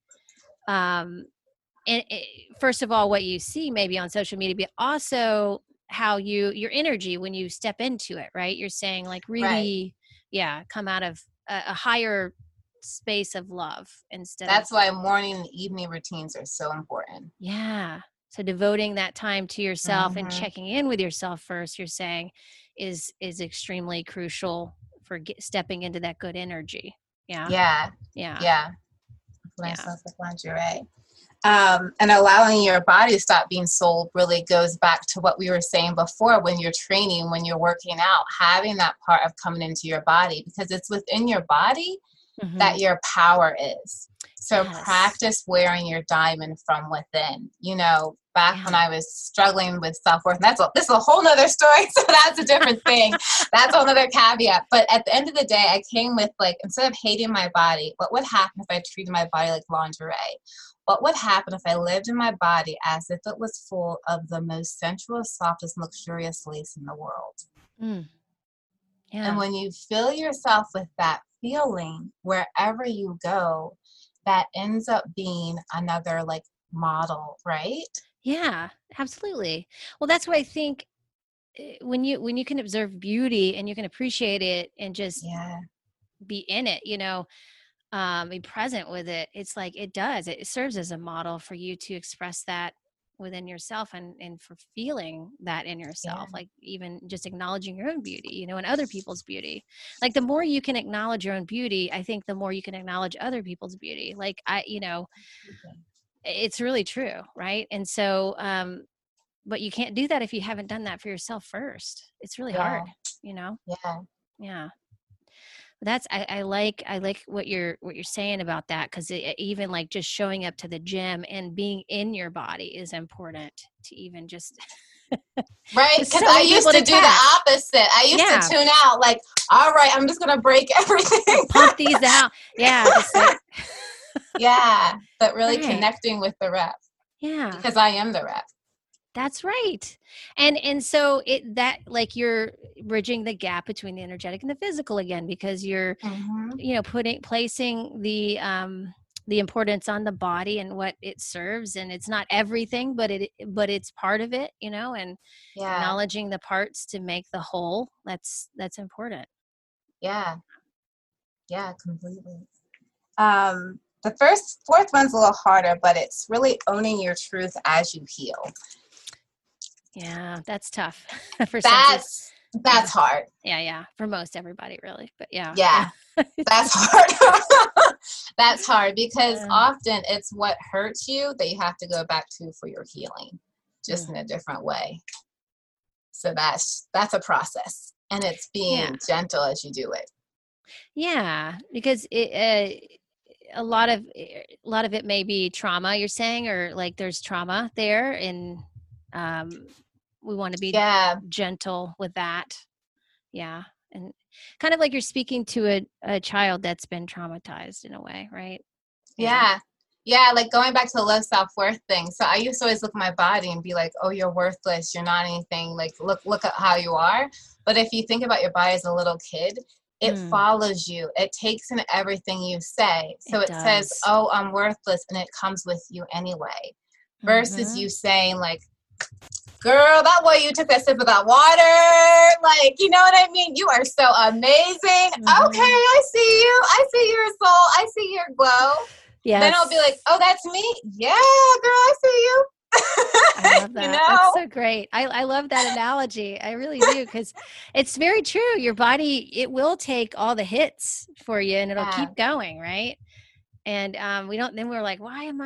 first of all, what you see maybe on social media, but also how your energy when you step into it, right? You're saying like really, come out of a higher space of love instead. That's why morning and evening routines are so important. Yeah. So devoting that time to yourself and checking in with yourself first, you're saying is extremely crucial for stepping into that good energy. Yeah. Yeah. Yeah. Yeah. You're right. And allowing your body to stop being sold really goes back to what we were saying before, when you're training, when you're working out, having that part of coming into your body, because it's within your body that your power is. So practice wearing your diamond from within. You know, back when I was struggling with self-worth, and this is a whole nother story. So that's a different thing. That's another caveat. But at the end of the day, I came with like, instead of hating my body, what would happen if I treated my body like lingerie? What would happen if I lived in my body as if it was full of the most sensual, softest, luxurious lace in the world? Mm. Yeah. And when you fill yourself with that feeling wherever you go, that ends up being another like model, right? Yeah, absolutely. Well, that's why I think when you can observe beauty and you can appreciate it and just be in it, you know, be present with it. It's like, it serves as a model for you to express that within yourself and for feeling that in yourself, like even just acknowledging your own beauty, you know, and other people's beauty. Like the more you can acknowledge your own beauty, I think the more you can acknowledge other people's beauty. Like it's really true. Right. And so, but you can't do that if you haven't done that for yourself first. It's really hard, you know? Yeah. Yeah. That's, I like what you're saying about that. 'Cause even like just showing up to the gym and being in your body is important to even just. Right. 'Cause so I used to do the opposite. I used to tune out like, all right, I'm just going to break everything. Pump these out. Yeah. Yeah. But really connecting with the rep. Yeah. Because I am the rep. That's right. And so you're bridging the gap between the energetic and the physical again, because you're, you know, placing the importance on the body and what it serves, and it's not everything, but it's part of it, you know, and acknowledging the parts to make the whole. That's important. Yeah. Yeah, completely. The fourth one's a little harder, but it's really owning your truth as you heal. Yeah, that's tough. That's hard. Yeah, yeah. For most everybody, really. But yeah. Yeah, that's hard. That's hard because often it's what hurts you that you have to go back to for your healing, just in a different way. So that's a process, and it's being gentle as you do it. Yeah, because it... A lot of it may be trauma, you're saying, or like there's trauma there, and we want to be gentle with that. Yeah. And kind of like you're speaking to a child that's been traumatized in a way, right? Yeah. Yeah. Like going back to the low self-worth thing. So I used to always look at my body and be like, oh, you're worthless. You're not anything. Like, look at how you are. But if you think about your body as a little kid, it follows you. It takes in everything you say. So it says, oh, I'm worthless. And it comes with you anyway. Versus you saying like, girl, that way you took that sip of that water. Like, you know what I mean? You are so amazing. Okay, I see you. I see your soul. I see your glow. Yes. Then I'll be like, oh, that's me? Yeah, girl, I see you. I love that. You know? That's so great. I love that analogy. I really do, because it's very true. Your body, it will take all the hits for you, and it'll keep going, right? And we're like, why do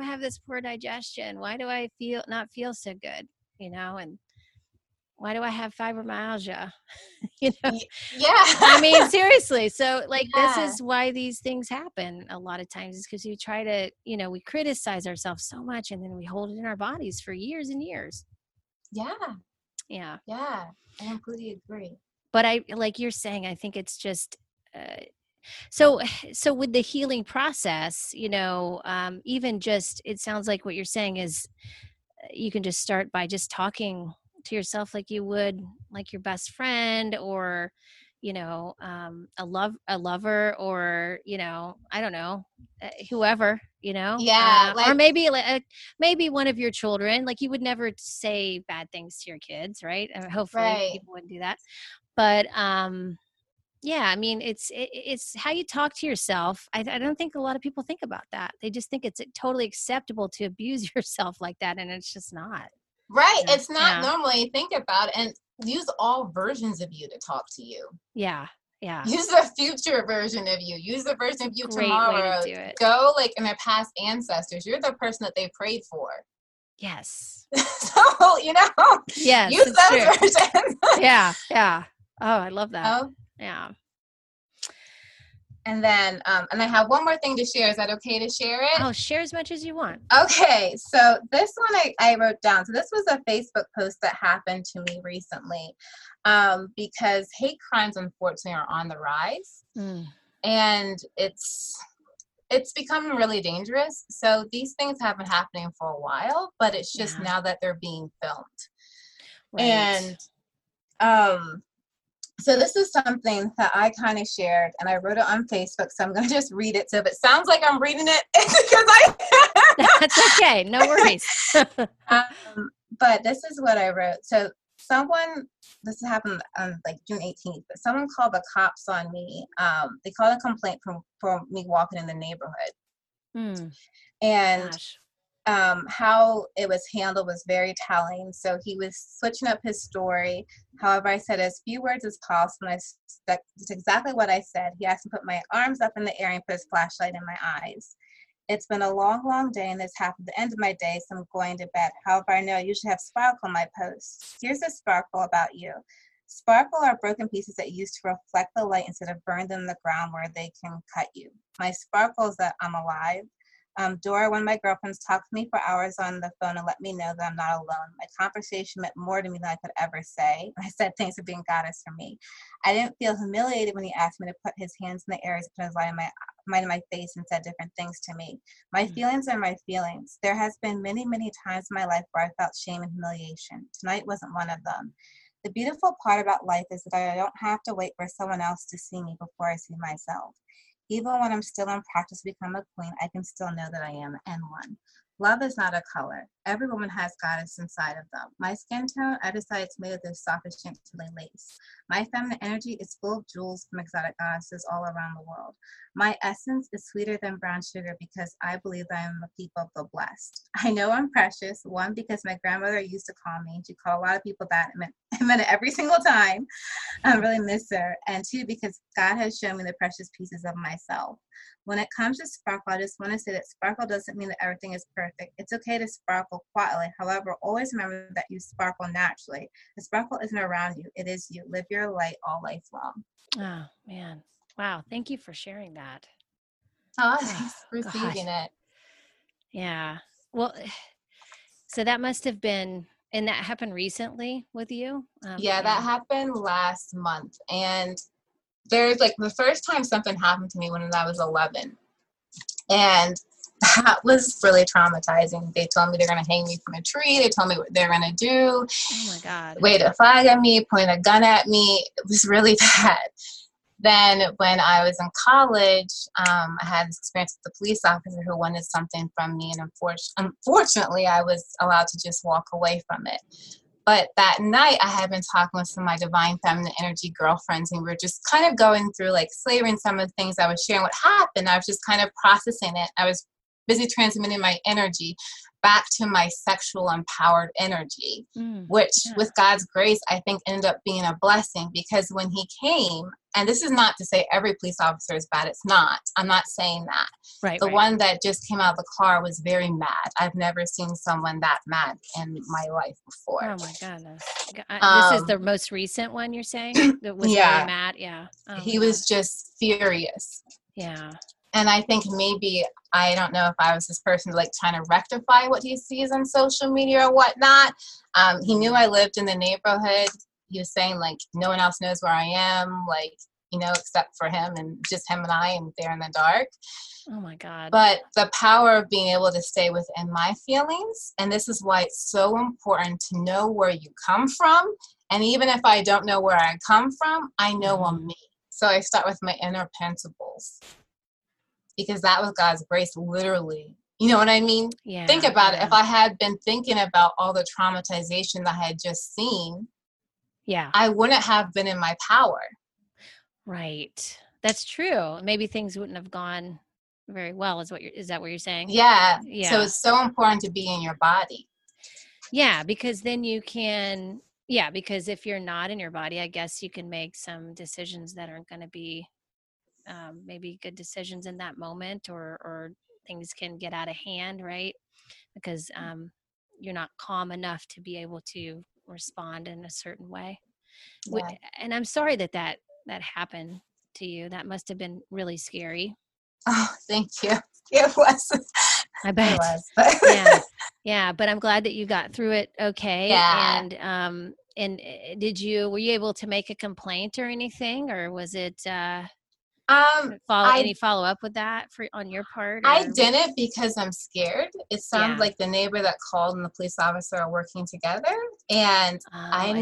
I have this poor digestion? Why do I not feel so good? You know, and why do I have fibromyalgia? You know? Yeah. I mean, seriously. So like, this is why these things happen a lot of times, is because you try to, you know, we criticize ourselves so much, and then we hold it in our bodies for years and years. Yeah. Yeah. Yeah. I completely agree. But like you're saying, I think it's just, so with the healing process, you know, even just, it sounds like what you're saying is you can just start by just talking to yourself like you would like your best friend, or you know, a lover, or you know, I don't know, whoever, you know, or maybe one of your children. Like you would never say bad things to your kids, right? I mean, hopefully people wouldn't do that, but I mean, it's how you talk to yourself. I don't think a lot of people think about that. They just think it's totally acceptable to abuse yourself like that, and it's just not. Right. It's not normally think about it, and use all versions of you to talk to you. Yeah. Yeah. Use the future version of you. Use the version of you tomorrow. To do it. Go like in their past ancestors. You're the person that they prayed for. Yes. So, you know, use those versions. Yeah. Yeah. Oh, I love that. Oh. Yeah. And then, and I have one more thing to share. Is that okay to share it? Oh, share as much as you want. Okay. So this one I wrote down. So this was a Facebook post that happened to me recently, because hate crimes, unfortunately, are on the rise, and it's become really dangerous. So these things have been happening for a while, but it's just now that they're being filmed. Right. And, So this is something that I kind of shared, and I wrote it on Facebook, so I'm going to just read it. So if it sounds like I'm reading it, it's because I... That's okay. No worries. But this is what I wrote. So someone, this happened on like June 18th, but someone called the cops on me. They called a complaint from me walking in the neighborhood. And how it was handled was very telling. So he was switching up his story. However, I said as few words as possible. And that's exactly what I said. He asked me to put my arms up in the air and put his flashlight in my eyes. It's been a long, long day, and it's half at the end of my day, so I'm going to bed. However, I know I usually have sparkle on my post. Here's a sparkle about you. Sparkle are broken pieces that used to reflect the light instead of burn them in the ground where they can cut you. My sparkle is that I'm alive. Dora, one of my girlfriends, talked to me for hours on the phone and let me know that I'm not alone. My conversation meant more to me than I could ever say. I said thanks for being goddess for me. I didn't feel humiliated when he asked me to put his hands in the areas and put his light in my face and said different things to me. My feelings are my feelings. There has been many, many times in my life where I felt shame and humiliation. Tonight wasn't one of them. The beautiful part about life is that I don't have to wait for someone else to see me before I see myself. Even when I'm still in practice to become a queen, I can still know that I am and one. Love is not a color. Every woman has goddess inside of them. My skin tone, I decided to make this softish gently lace. My feminine energy is full of jewels from exotic goddesses all around the world. My essence is sweeter than brown sugar because I believe that I am a people of the blessed. I know I'm precious, one, because my grandmother used to call me. She called a lot of people that. It meant it every single time. I really miss her. And two, because God has shown me the precious pieces of myself. When it comes to sparkle, I just want to say that sparkle doesn't mean that everything is perfect. It's okay to sparkle quietly. However, always remember that you sparkle naturally. The sparkle isn't around you. It is you. Live your light all life long. Oh, man. Wow. Thank you for sharing that. Oh, thanks for receiving it. Yeah. Well, so that must have been, and that happened recently with you? Yeah, that happened last month. And there's like the first time something happened to me when I was 11, and that was really traumatizing. They told me they're going to hang me from a tree. They told me what they're going to do. Oh my God. Waved a flag at me, point a gun at me. It was really bad. Then when I was in college, I had this experience with the police officer who wanted something from me. And unfortunately I was allowed to just walk away from it. But that night, I had been talking with some of my divine feminine energy girlfriends, and we were just kind of going through like savoring some of the things I was sharing, what happened. I was just kind of processing it. I was busy transmitting my energy back to my sexual empowered energy, which with God's grace, I think ended up being a blessing, because when he came, and this is not to say every police officer is bad. It's not. I'm not saying that. Right. The one that just came out of the car was very mad. I've never seen someone that mad in my life before. Oh my goodness. This is the most recent one you're saying? That was very mad. Yeah. Oh, he was just furious. Yeah. And I think maybe, I don't know if I was this person like trying to rectify what he sees on social media or whatnot. He knew I lived in the neighborhood. He was saying like, no one else knows where I am, like, you know, except for him and just him and I, and they're in the dark. Oh my God. But the power of being able to stay within my feelings. And this is why it's so important to know where you come from. And even if I don't know where I come from, I know on me. So I start with my inner principles. Because that was God's grace, literally. You know what I mean? Yeah, think about it. If I had been thinking about all the traumatization that I had just seen, I wouldn't have been in my power. Right. That's true. Maybe things wouldn't have gone very well. Is that what you're saying? Yeah. Yeah. So it's so important to be in your body. Yeah, because then you can. Yeah, because if you're not in your body, I guess you can make some decisions that aren't going to be. Maybe good decisions in that moment, or things can get out of hand, right? Because you're not calm enough to be able to respond in a certain way. Yeah. And I'm sorry that happened to you. That must have been really scary. Oh, thank you. It was. I bet. It was. Yeah, but I'm glad that you got through it okay. Yeah. And were you able to make a complaint or anything, or was it... any follow up with that on your part? Or? I didn't, because I'm scared. It sounds like the neighbor that called and the police officer are working together. And I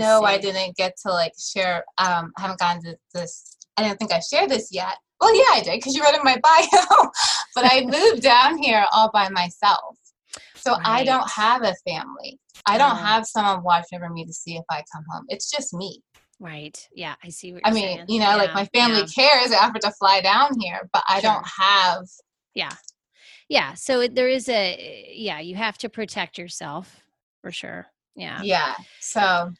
didn't get to like share. I haven't gotten to this. I don't think I shared this yet. Well, yeah, I did because you read in my bio. But I moved down here all by myself. So right. I don't have a family. I don't have someone watching over me to see if I come home. It's just me. Right. Yeah. I see what you're saying. I mean, you know, like my family cares. I offered to fly down here, but I don't have. Yeah. Yeah. So there is a, you have to protect yourself for sure. Yeah. Yeah. So.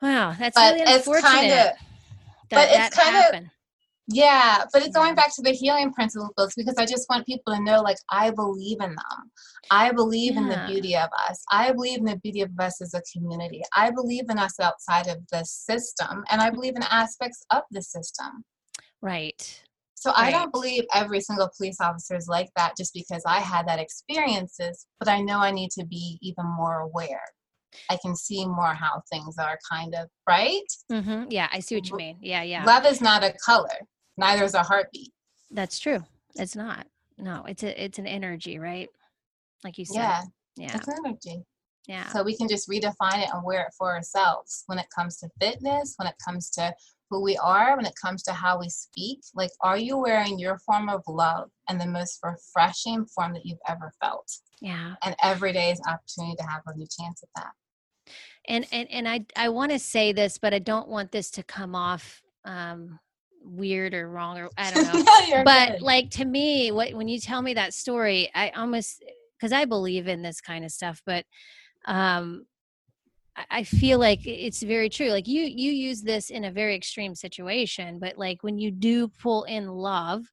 Wow. That's really unfortunate. It's kind of. Yeah, but it's going back to the healing principles because I just want people to know, like, I believe in them. I believe in the beauty of us. I believe in the beauty of us as a community. I believe in us outside of the system, and I believe in aspects of the system. Right. So I don't believe every single police officer is like that just because I had that experiences, but I know I need to be even more aware. I can see more how things are kind of, right? Mm-hmm. Yeah, I see what you mean. Yeah, yeah. Love is not a color. Neither is a heartbeat. That's true. It's not. No, it's an energy, right? Like you said. Yeah. Yeah. It's energy. Yeah. So we can just redefine it and wear it for ourselves when it comes to fitness, when it comes to who we are, when it comes to how we speak. Like, are you wearing your form of love and the most refreshing form that you've ever felt? Yeah. And every day is an opportunity to have a new chance at that. And I want to say this, but I don't want this to come off, weird or wrong or I don't know, no, but good. Like to me, when you tell me that story, I almost, cause I believe in this kind of stuff, but, I feel like it's very true. Like you use this in a very extreme situation, but like when you do pull in love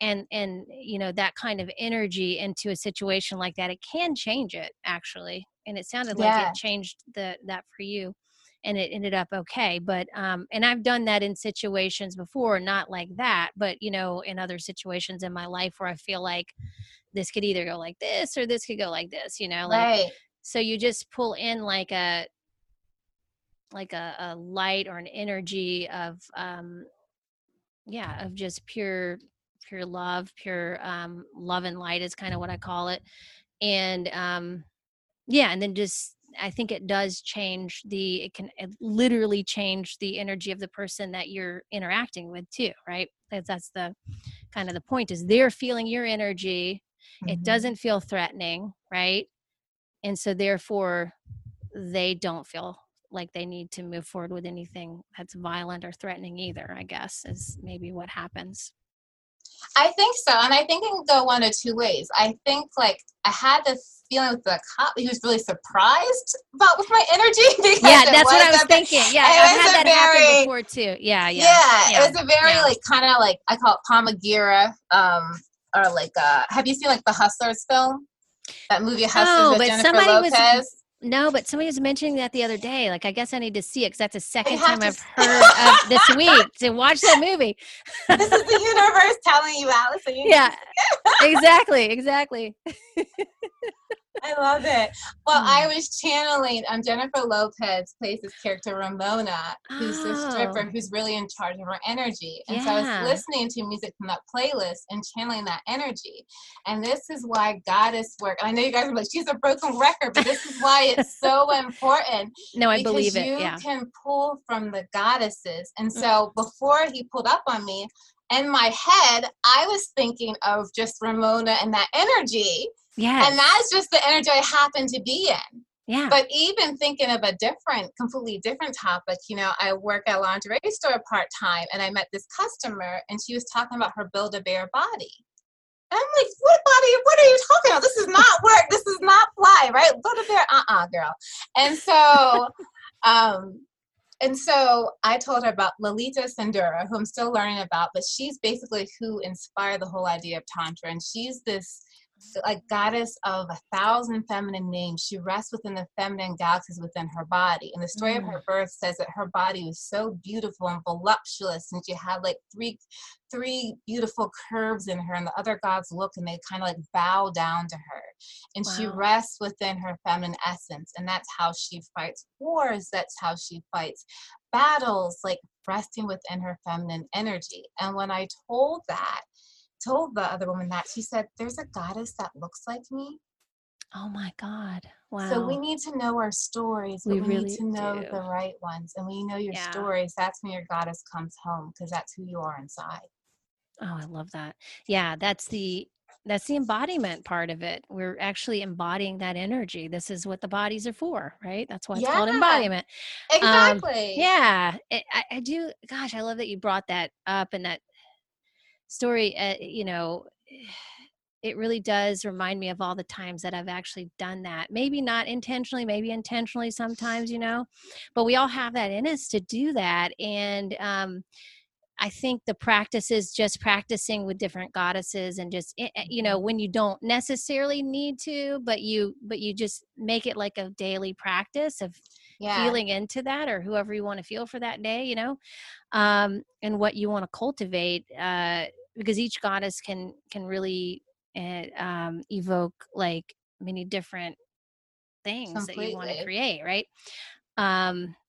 and you know, that kind of energy into a situation like that, it can change it actually. And it sounded like it changed that for you. And it ended up okay. But, and I've done that in situations before, not like that, but, you know, in other situations in my life where I feel like this could either go like this or this could go like this, you know, like, right. So you just pull in like a light or an energy of, of just pure love, love and light is kind of what I call it. And, and then just, I think it does change it can literally change the energy of the person that you're interacting with too, right? That's the kind of the point is they're feeling your energy. Mm-hmm. It doesn't feel threatening, right? And so therefore they don't feel like they need to move forward with anything that's violent or threatening either, I guess is maybe what happens. I think so. And I think it can go one of two ways. I think like I had this feeling with the cop, he was really surprised about with my energy. Because that's what I was thinking. Yeah, I've had that happen before too. Yeah, yeah. Yeah, it was a very like kind of like, I call it Pomegranate, or like, have you seen like the Hustlers film? That movie Hustlers with Jennifer Lopez? But somebody was mentioning that the other day. Like, I guess I need to see it because that's the second time I've heard of this week to watch that movie. This is the universe telling you, Allison. Yeah, exactly. I love it. Well, I was channeling Jennifer Lopez plays this character, Ramona, who's the stripper who's really in charge of her energy. And so I was listening to music from that playlist and channeling that energy. And this is why goddess work. And I know you guys are like, she's a broken record, but this is why it's so important. No, I believe it. Because you can pull from the goddesses. And so before he pulled up on me, in my head, I was thinking of just Ramona and that energy. Yeah, and that's just the energy I happen to be in. Yeah. But even thinking of a completely different topic, you know, I work at a lingerie store part-time and I met this customer and she was talking about her Build-A-Bear body. And I'm like, what body? What are you talking about? This is not work. This is not fly, right? Build-A-Bear, girl. And so, I told her about Lolita Sandura, who I'm still learning about, but she's basically who inspired the whole idea of Tantra. And she's this, like goddess of 1,000 feminine names. She rests within the feminine galaxies within her body. And the story of her birth says that her body was so beautiful and voluptuous and she had like three beautiful curves in her and the other gods look and they kind of like bow down to her. And she rests within her feminine essence. And that's how she fights wars. That's how she fights battles, like resting within her feminine energy. And when I told the other woman that, she said, there's a goddess that looks like me. Oh my God. Wow. So we need to know our stories, but we really need to know the right ones. And when you know your stories, that's when your goddess comes home, because that's who you are inside. Oh, I love that. Yeah, that's the embodiment part of it. We're actually embodying that energy. This is what the bodies are for, right? That's why it's called embodiment. Exactly. Yeah. I do. Gosh, I love that you brought that up, and that story, it really does remind me of all the times that I've actually done that. Maybe not intentionally, maybe intentionally sometimes, but we all have that in us to do that. And, I think the practice is just practicing with different goddesses, and just, when you don't necessarily need to, but you just make it like a daily practice of feeling into that, or whoever you want to feel for that day, and what you want to cultivate, because each goddess can really evoke like many different things that you want to create. Right.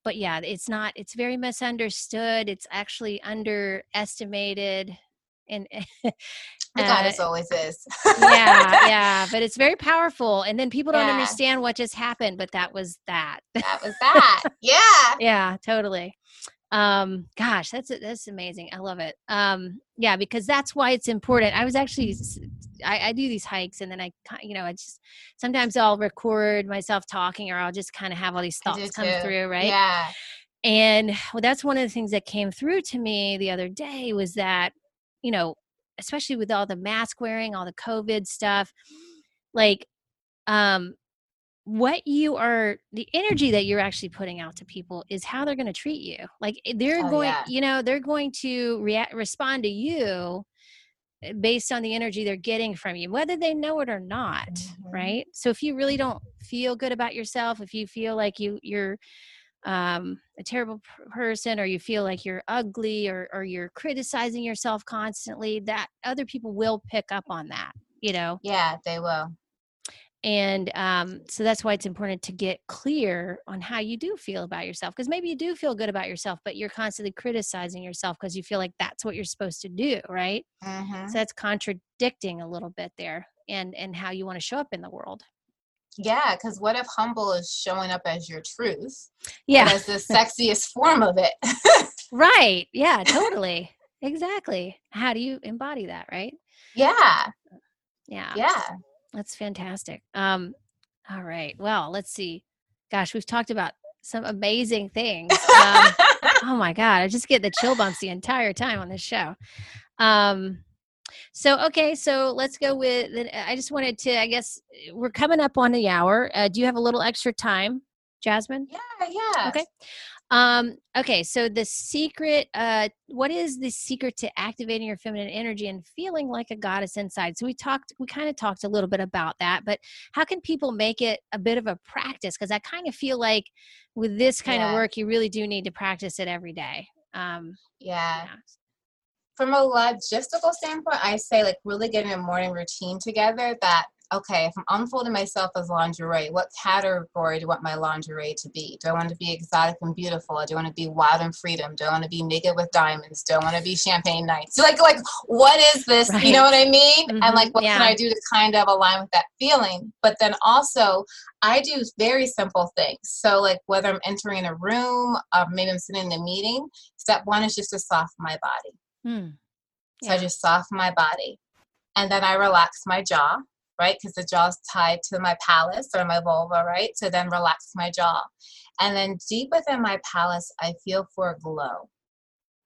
But yeah, it's very misunderstood. It's actually underestimated. And the goddess always is. Yeah. But it's very powerful. And then people don't understand what just happened, but that was that. That was that. Yeah. Yeah, totally. Gosh, that's amazing. I love it. Because that's why it's important. I was actually, I do these hikes, and then I just, sometimes I'll record myself talking, or I'll just kind of have all these thoughts come through. Right. Yeah. And that's one of the things that came through to me the other day, was that, especially with all the mask wearing, all the COVID stuff, like, the energy that you're actually putting out to people is how they're going to treat you. Like they're going to respond to you based on the energy they're getting from you, whether they know it or not. Mm-hmm. Right. So if you really don't feel good about yourself, if you feel like you're a terrible person, or you feel like you're ugly, or you're criticizing yourself constantly, that other people will pick up on that, Yeah, they will. And so that's why it's important to get clear on how you do feel about yourself, because maybe you do feel good about yourself, but you're constantly criticizing yourself because you feel like that's what you're supposed to do, right? Mm-hmm. So that's contradicting a little bit there, and how you want to show up in the world. Yeah, because what if humble is showing up as your truth? Yeah. As the sexiest form of it. Right. Yeah, totally. Exactly. How do you embody that, right? Yeah. Yeah. Yeah. That's fantastic. All right. Well, let's see. Gosh, we've talked about some amazing things. Oh my God. I just get the chill bumps the entire time on this show. So let's go with, I just wanted to, I guess we're coming up on the hour. Do you have a little extra time, Jasmine? Yeah. Okay. So the secret, what is the secret to activating your feminine energy and feeling like a goddess inside? So we kind of talked a little bit about that, but how can people make it a bit of a practice? Cause I kind of feel like with this kind of work, you really do need to practice it every day. From a logistical standpoint, I say like really getting a morning routine together that, okay, if I'm unfolding myself as lingerie, what category do I want my lingerie to be? Do I want to be exotic and beautiful? Do I want to be wild and freedom? Do I want to be naked with diamonds? Do I want to be champagne nights? So like what is this? Right. You know what I mean? Mm-hmm. And like, what can I do to kind of align with that feeling? But then also, I do very simple things. So like whether I'm entering a room, or maybe I'm sitting in a meeting, step one is just to soften my body. Mm. Yeah. So I just soften my body. And then I relax my jaw. Right? Because the jaw's tied to my palace or my vulva, right? So then relax my jaw. And then deep within my palace, I feel for a glow.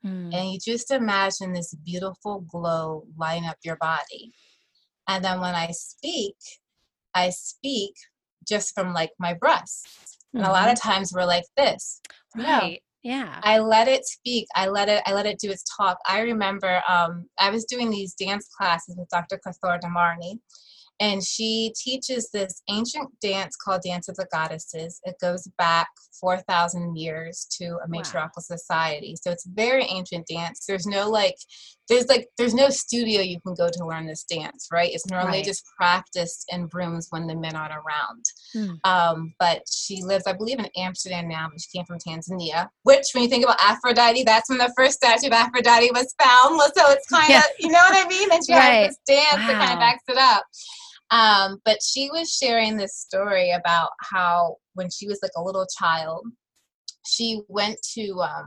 Mm. And you just imagine this beautiful glow lighting up your body. And then when I speak just from like my breasts. Mm-hmm. And a lot of times we're like this. Right. Yeah. I let it speak. I let it do its talk. I remember I was doing these dance classes with Dr. Kathor Damarni. And she teaches this ancient dance called Dance of the Goddesses. It goes back 4,000 years to a matriarchal society. So it's a very ancient dance. There's no studio you can go to learn this dance, right? It's normally just practiced in rooms when the men aren't around. Mm. But she lives, I believe, in Amsterdam now, but she came from Tanzania, which when you think about Aphrodite, that's when the first statue of Aphrodite was found. So it's kind of, you know what I mean? And she has this dance that kind of backs it up. But she was sharing this story about how when she was like a little child, she went to, I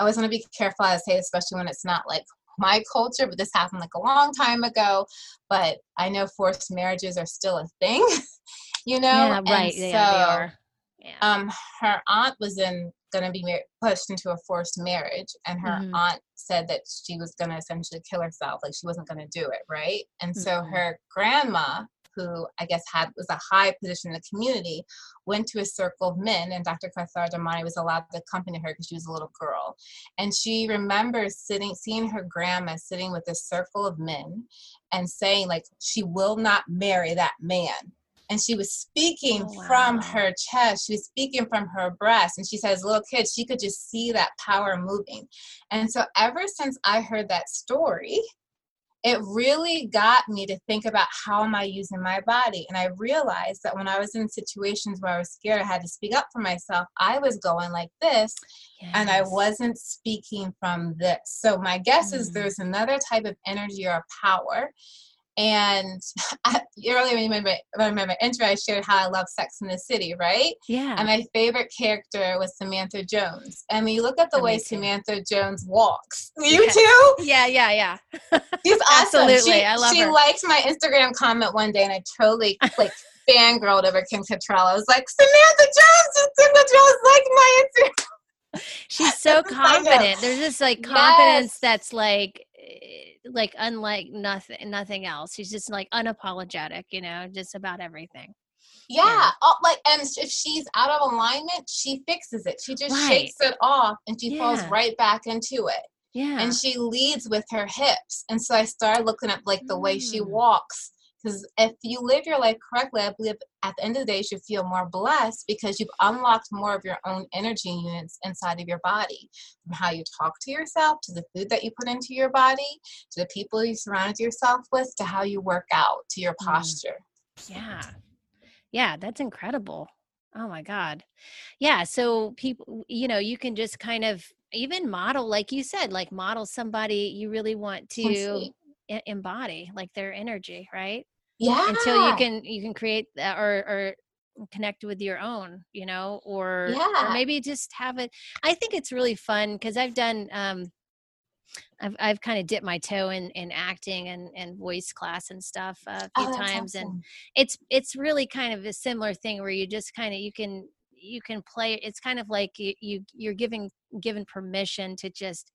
always want to be careful how I say, especially when it's not like my culture, but this happened like a long time ago, but I know forced marriages are still a thing, you know? Yeah, right. And yeah, so, they are. Yeah. Her aunt was going to be pushed into a forced marriage, and her mm-hmm. aunt said that she was going to essentially kill herself, like she wasn't going to do it, right? And mm-hmm. so her grandma, who I guess was a high position in the community, went to a circle of men, and Dr. Cathar Damani was allowed to accompany her because she was a little girl. And she remembers seeing her grandma sitting with this circle of men and saying, like, she will not marry that man. And she was speaking from her chest. She was speaking from her breast. And she says, little kids, she could just see that power moving. And so ever since I heard that story, it really got me to think about how am I using my body? And I realized that when I was in situations where I was scared, I had to speak up for myself. I was going like this, yes. and I wasn't speaking from this. So my guess is there's another type of energy or power. And earlier when you remember my intro, I shared how I love Sex in the City, right? Yeah. And my favorite character was Samantha Jones. And when you look at the way Samantha Jones walks, you too? Yeah. She's awesome. Absolutely, I love her. She liked my Instagram comment one day, and I totally, like, fangirled over Kim Cattrall. I was like, Samantha Jones liked my Instagram. She's so confident. There's this, like, confidence that's, like unlike nothing else. She's just like unapologetic, you know, just about everything. Yeah. Like, and if she's out of alignment, she fixes it. She just shakes it off and she falls right back into it. Yeah. And she leads with her hips. And so I started looking at like the way she walks, because if you live your life correctly, I believe at the end of the day, you should feel more blessed because you've unlocked more of your own energy units inside of your body. From how you talk to yourself, to the food that you put into your body, to the people you surround yourself with, to how you work out, to your posture. Yeah. Yeah, that's incredible. Oh my God. Yeah. So people, you know, you can just kind of even model, like you said, like model somebody you really want to embody, like their energy, right? Yeah. Until you can create or connect with your own, you know, or maybe just have it. I think it's really fun because I've done, I've kind of dipped my toe in acting and voice class and stuff a few times. Awesome. And it's really kind of a similar thing where you just kind of, you can play. It's kind of like you're given permission to just,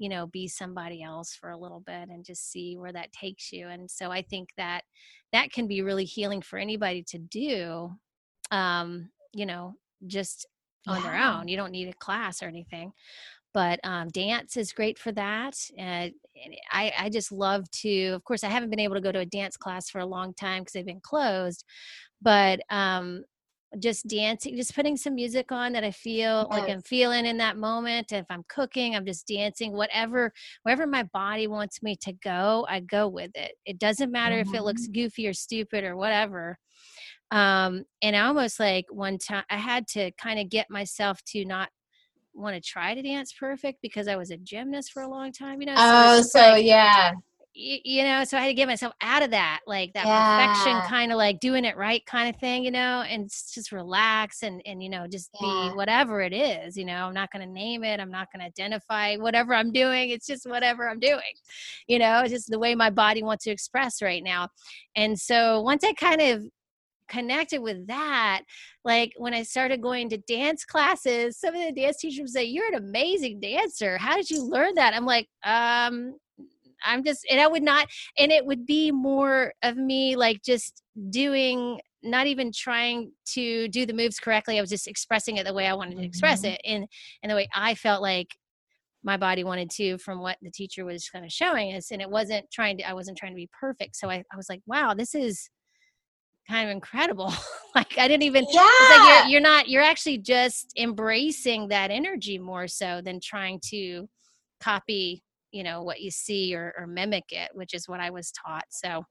you know, be somebody else for a little bit and just see where that takes you. And so I think that can be really healing for anybody to do, you know, just on their own. You don't need a class or anything, but dance is great for that. And I just love to, of course, I haven't been able to go to a dance class for a long time because they've been closed, but just dancing, just putting some music on that I feel like I'm feeling in that moment. If I'm cooking, I'm just dancing, wherever my body wants me to go, I go with it. It doesn't matter if it looks goofy or stupid or whatever. And I almost like one time I had to kind of get myself to not want to try to dance perfect because I was a gymnast for a long time, you know? You know, so I had to get myself out of that, like that perfection kind of like doing it right kind of thing, you know, and just relax and, you know, just be whatever it is, you know, I'm not going to name it. I'm not going to identify whatever I'm doing. It's just whatever I'm doing, you know, it's just the way my body wants to express right now. And so once I kind of connected with that, like when I started going to dance classes, some of the dance teachers would say, "You're an amazing dancer. How did you learn that?" I'm like, it would be more of me like just doing, not even trying to do the moves correctly. I was just expressing it the way I wanted to express it and the way I felt like my body wanted to from what the teacher was kind of showing us. And I wasn't trying to be perfect. So I was like, wow, this is kind of incredible. Like I didn't even, it's like you're actually just embracing that energy more so than trying to copy, you know, what you see or mimic it, which is what I was taught. So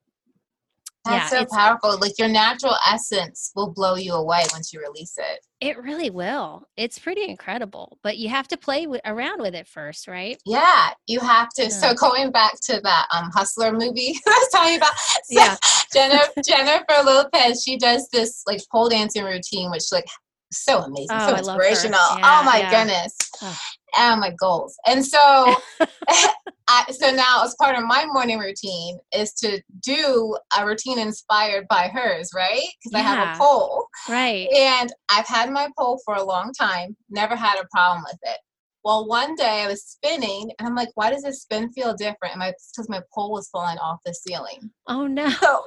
That's so powerful. Like your natural essence will blow you away once you release it. It really will. It's pretty incredible, but you have to play around with it first, right? Yeah, you have to. Yeah. So going back to that Hustler movie I was talking about. So yeah. Jennifer Lopez, she does this like pole dancing routine, which like so amazing, so inspirational. Yeah, oh my goodness. And my goals. And so so now as part of my morning routine is to do a routine inspired by hers, right? Because I have a pole. Right. And I've had my pole for a long time, never had a problem with it. Well, one day I was spinning and I'm like, why does this spin feel different? And because my pole was falling off the ceiling. Oh no. So,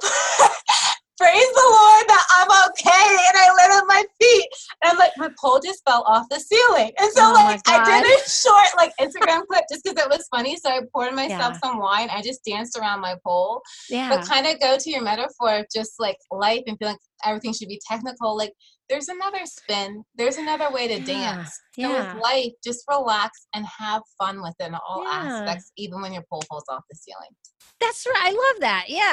praise the Lord that I'm okay and I live on my feet. And I'm like, my pole just fell off the ceiling. And so I did a short Instagram clip just because it was funny. So I poured myself some wine. I just danced around my pole. Yeah. But kind of go to your metaphor of just like life and feeling everything should be technical. Like there's another spin. There's another way to dance. So with life, just relax and have fun with it in all aspects, even when your pole falls off the ceiling. That's right. I love that. Yeah.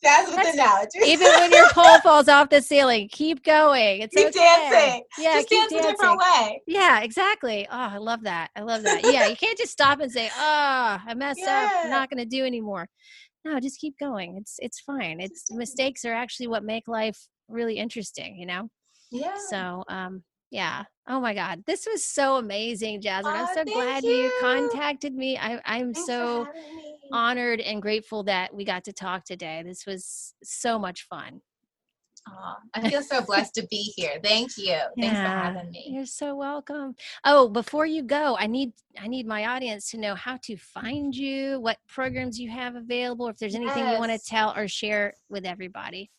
So that's analogy. Even when your pole falls off the ceiling, keep going. It's keep dancing. Yeah, just keep dancing. A different way. Yeah, exactly. Oh, I love that. I love that. Yeah, you can't just stop and say, "Oh, I messed up. I'm not going to do anymore." No, just keep going. It's fine. It's mistakes are actually what make life really interesting. You know. Yeah. So, yeah. Oh my God, this was so amazing, Jasmine. I'm so glad you contacted me. I'm so honored and grateful that we got to talk today. This was so much fun. Oh, I feel so blessed to be here. Thank you. Thanks for having me. You're so welcome. Oh, before you go, I need my audience to know how to find you, what programs you have available, if there's anything you want to tell or share with everybody.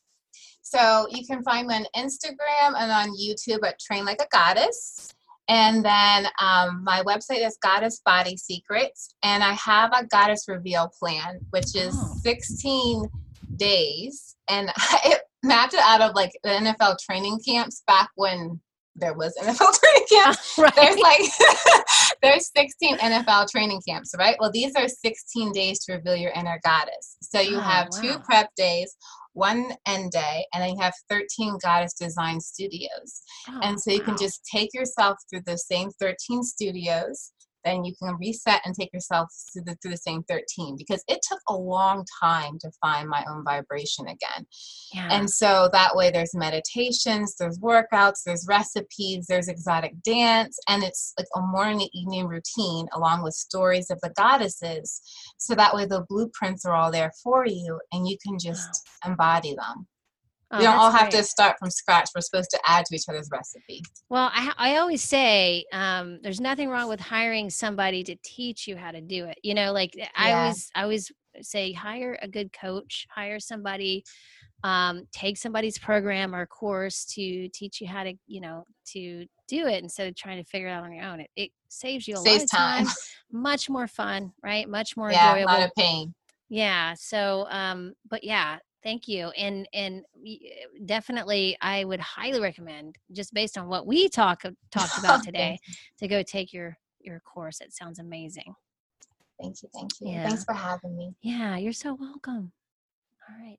So you can find me on Instagram and on YouTube at Train Like a Goddess. And then my website is Goddess Body Secrets. And I have a Goddess Reveal Plan, which is 16 days. And it mapped it out of like the NFL training camps back when there was NFL training camps. Right. There's 16 NFL training camps, right? Well, these are 16 days to reveal your inner goddess. So you have 2 prep days, 1 end day, and then you have 13 goddess design studios. And so you can just take yourself through the same 13 studios. Then you can reset and take yourself through the same 13, because it took a long time to find my own vibration again. Yeah. And so that way there's meditations, there's workouts, there's recipes, there's exotic dance, and it's like a morning and evening routine along with stories of the goddesses. So that way the blueprints are all there for you and you can just embody them. We don't all have to start from scratch. We're supposed to add to each other's recipe. Well, I always say there's nothing wrong with hiring somebody to teach you how to do it. You know, like I always say hire a good coach, hire somebody, take somebody's program or course to teach you how to, you know, to do it instead of trying to figure it out on your own. It saves you a lot of time. Much more fun, right? Much more enjoyable. Yeah, a lot of pain. Yeah. So, but yeah. Thank you. And definitely I would highly recommend, just based on what we talked about today, to go take your course. It sounds amazing. Thank you. Thank you. Yeah. Thanks for having me. Yeah, you're so welcome. All right.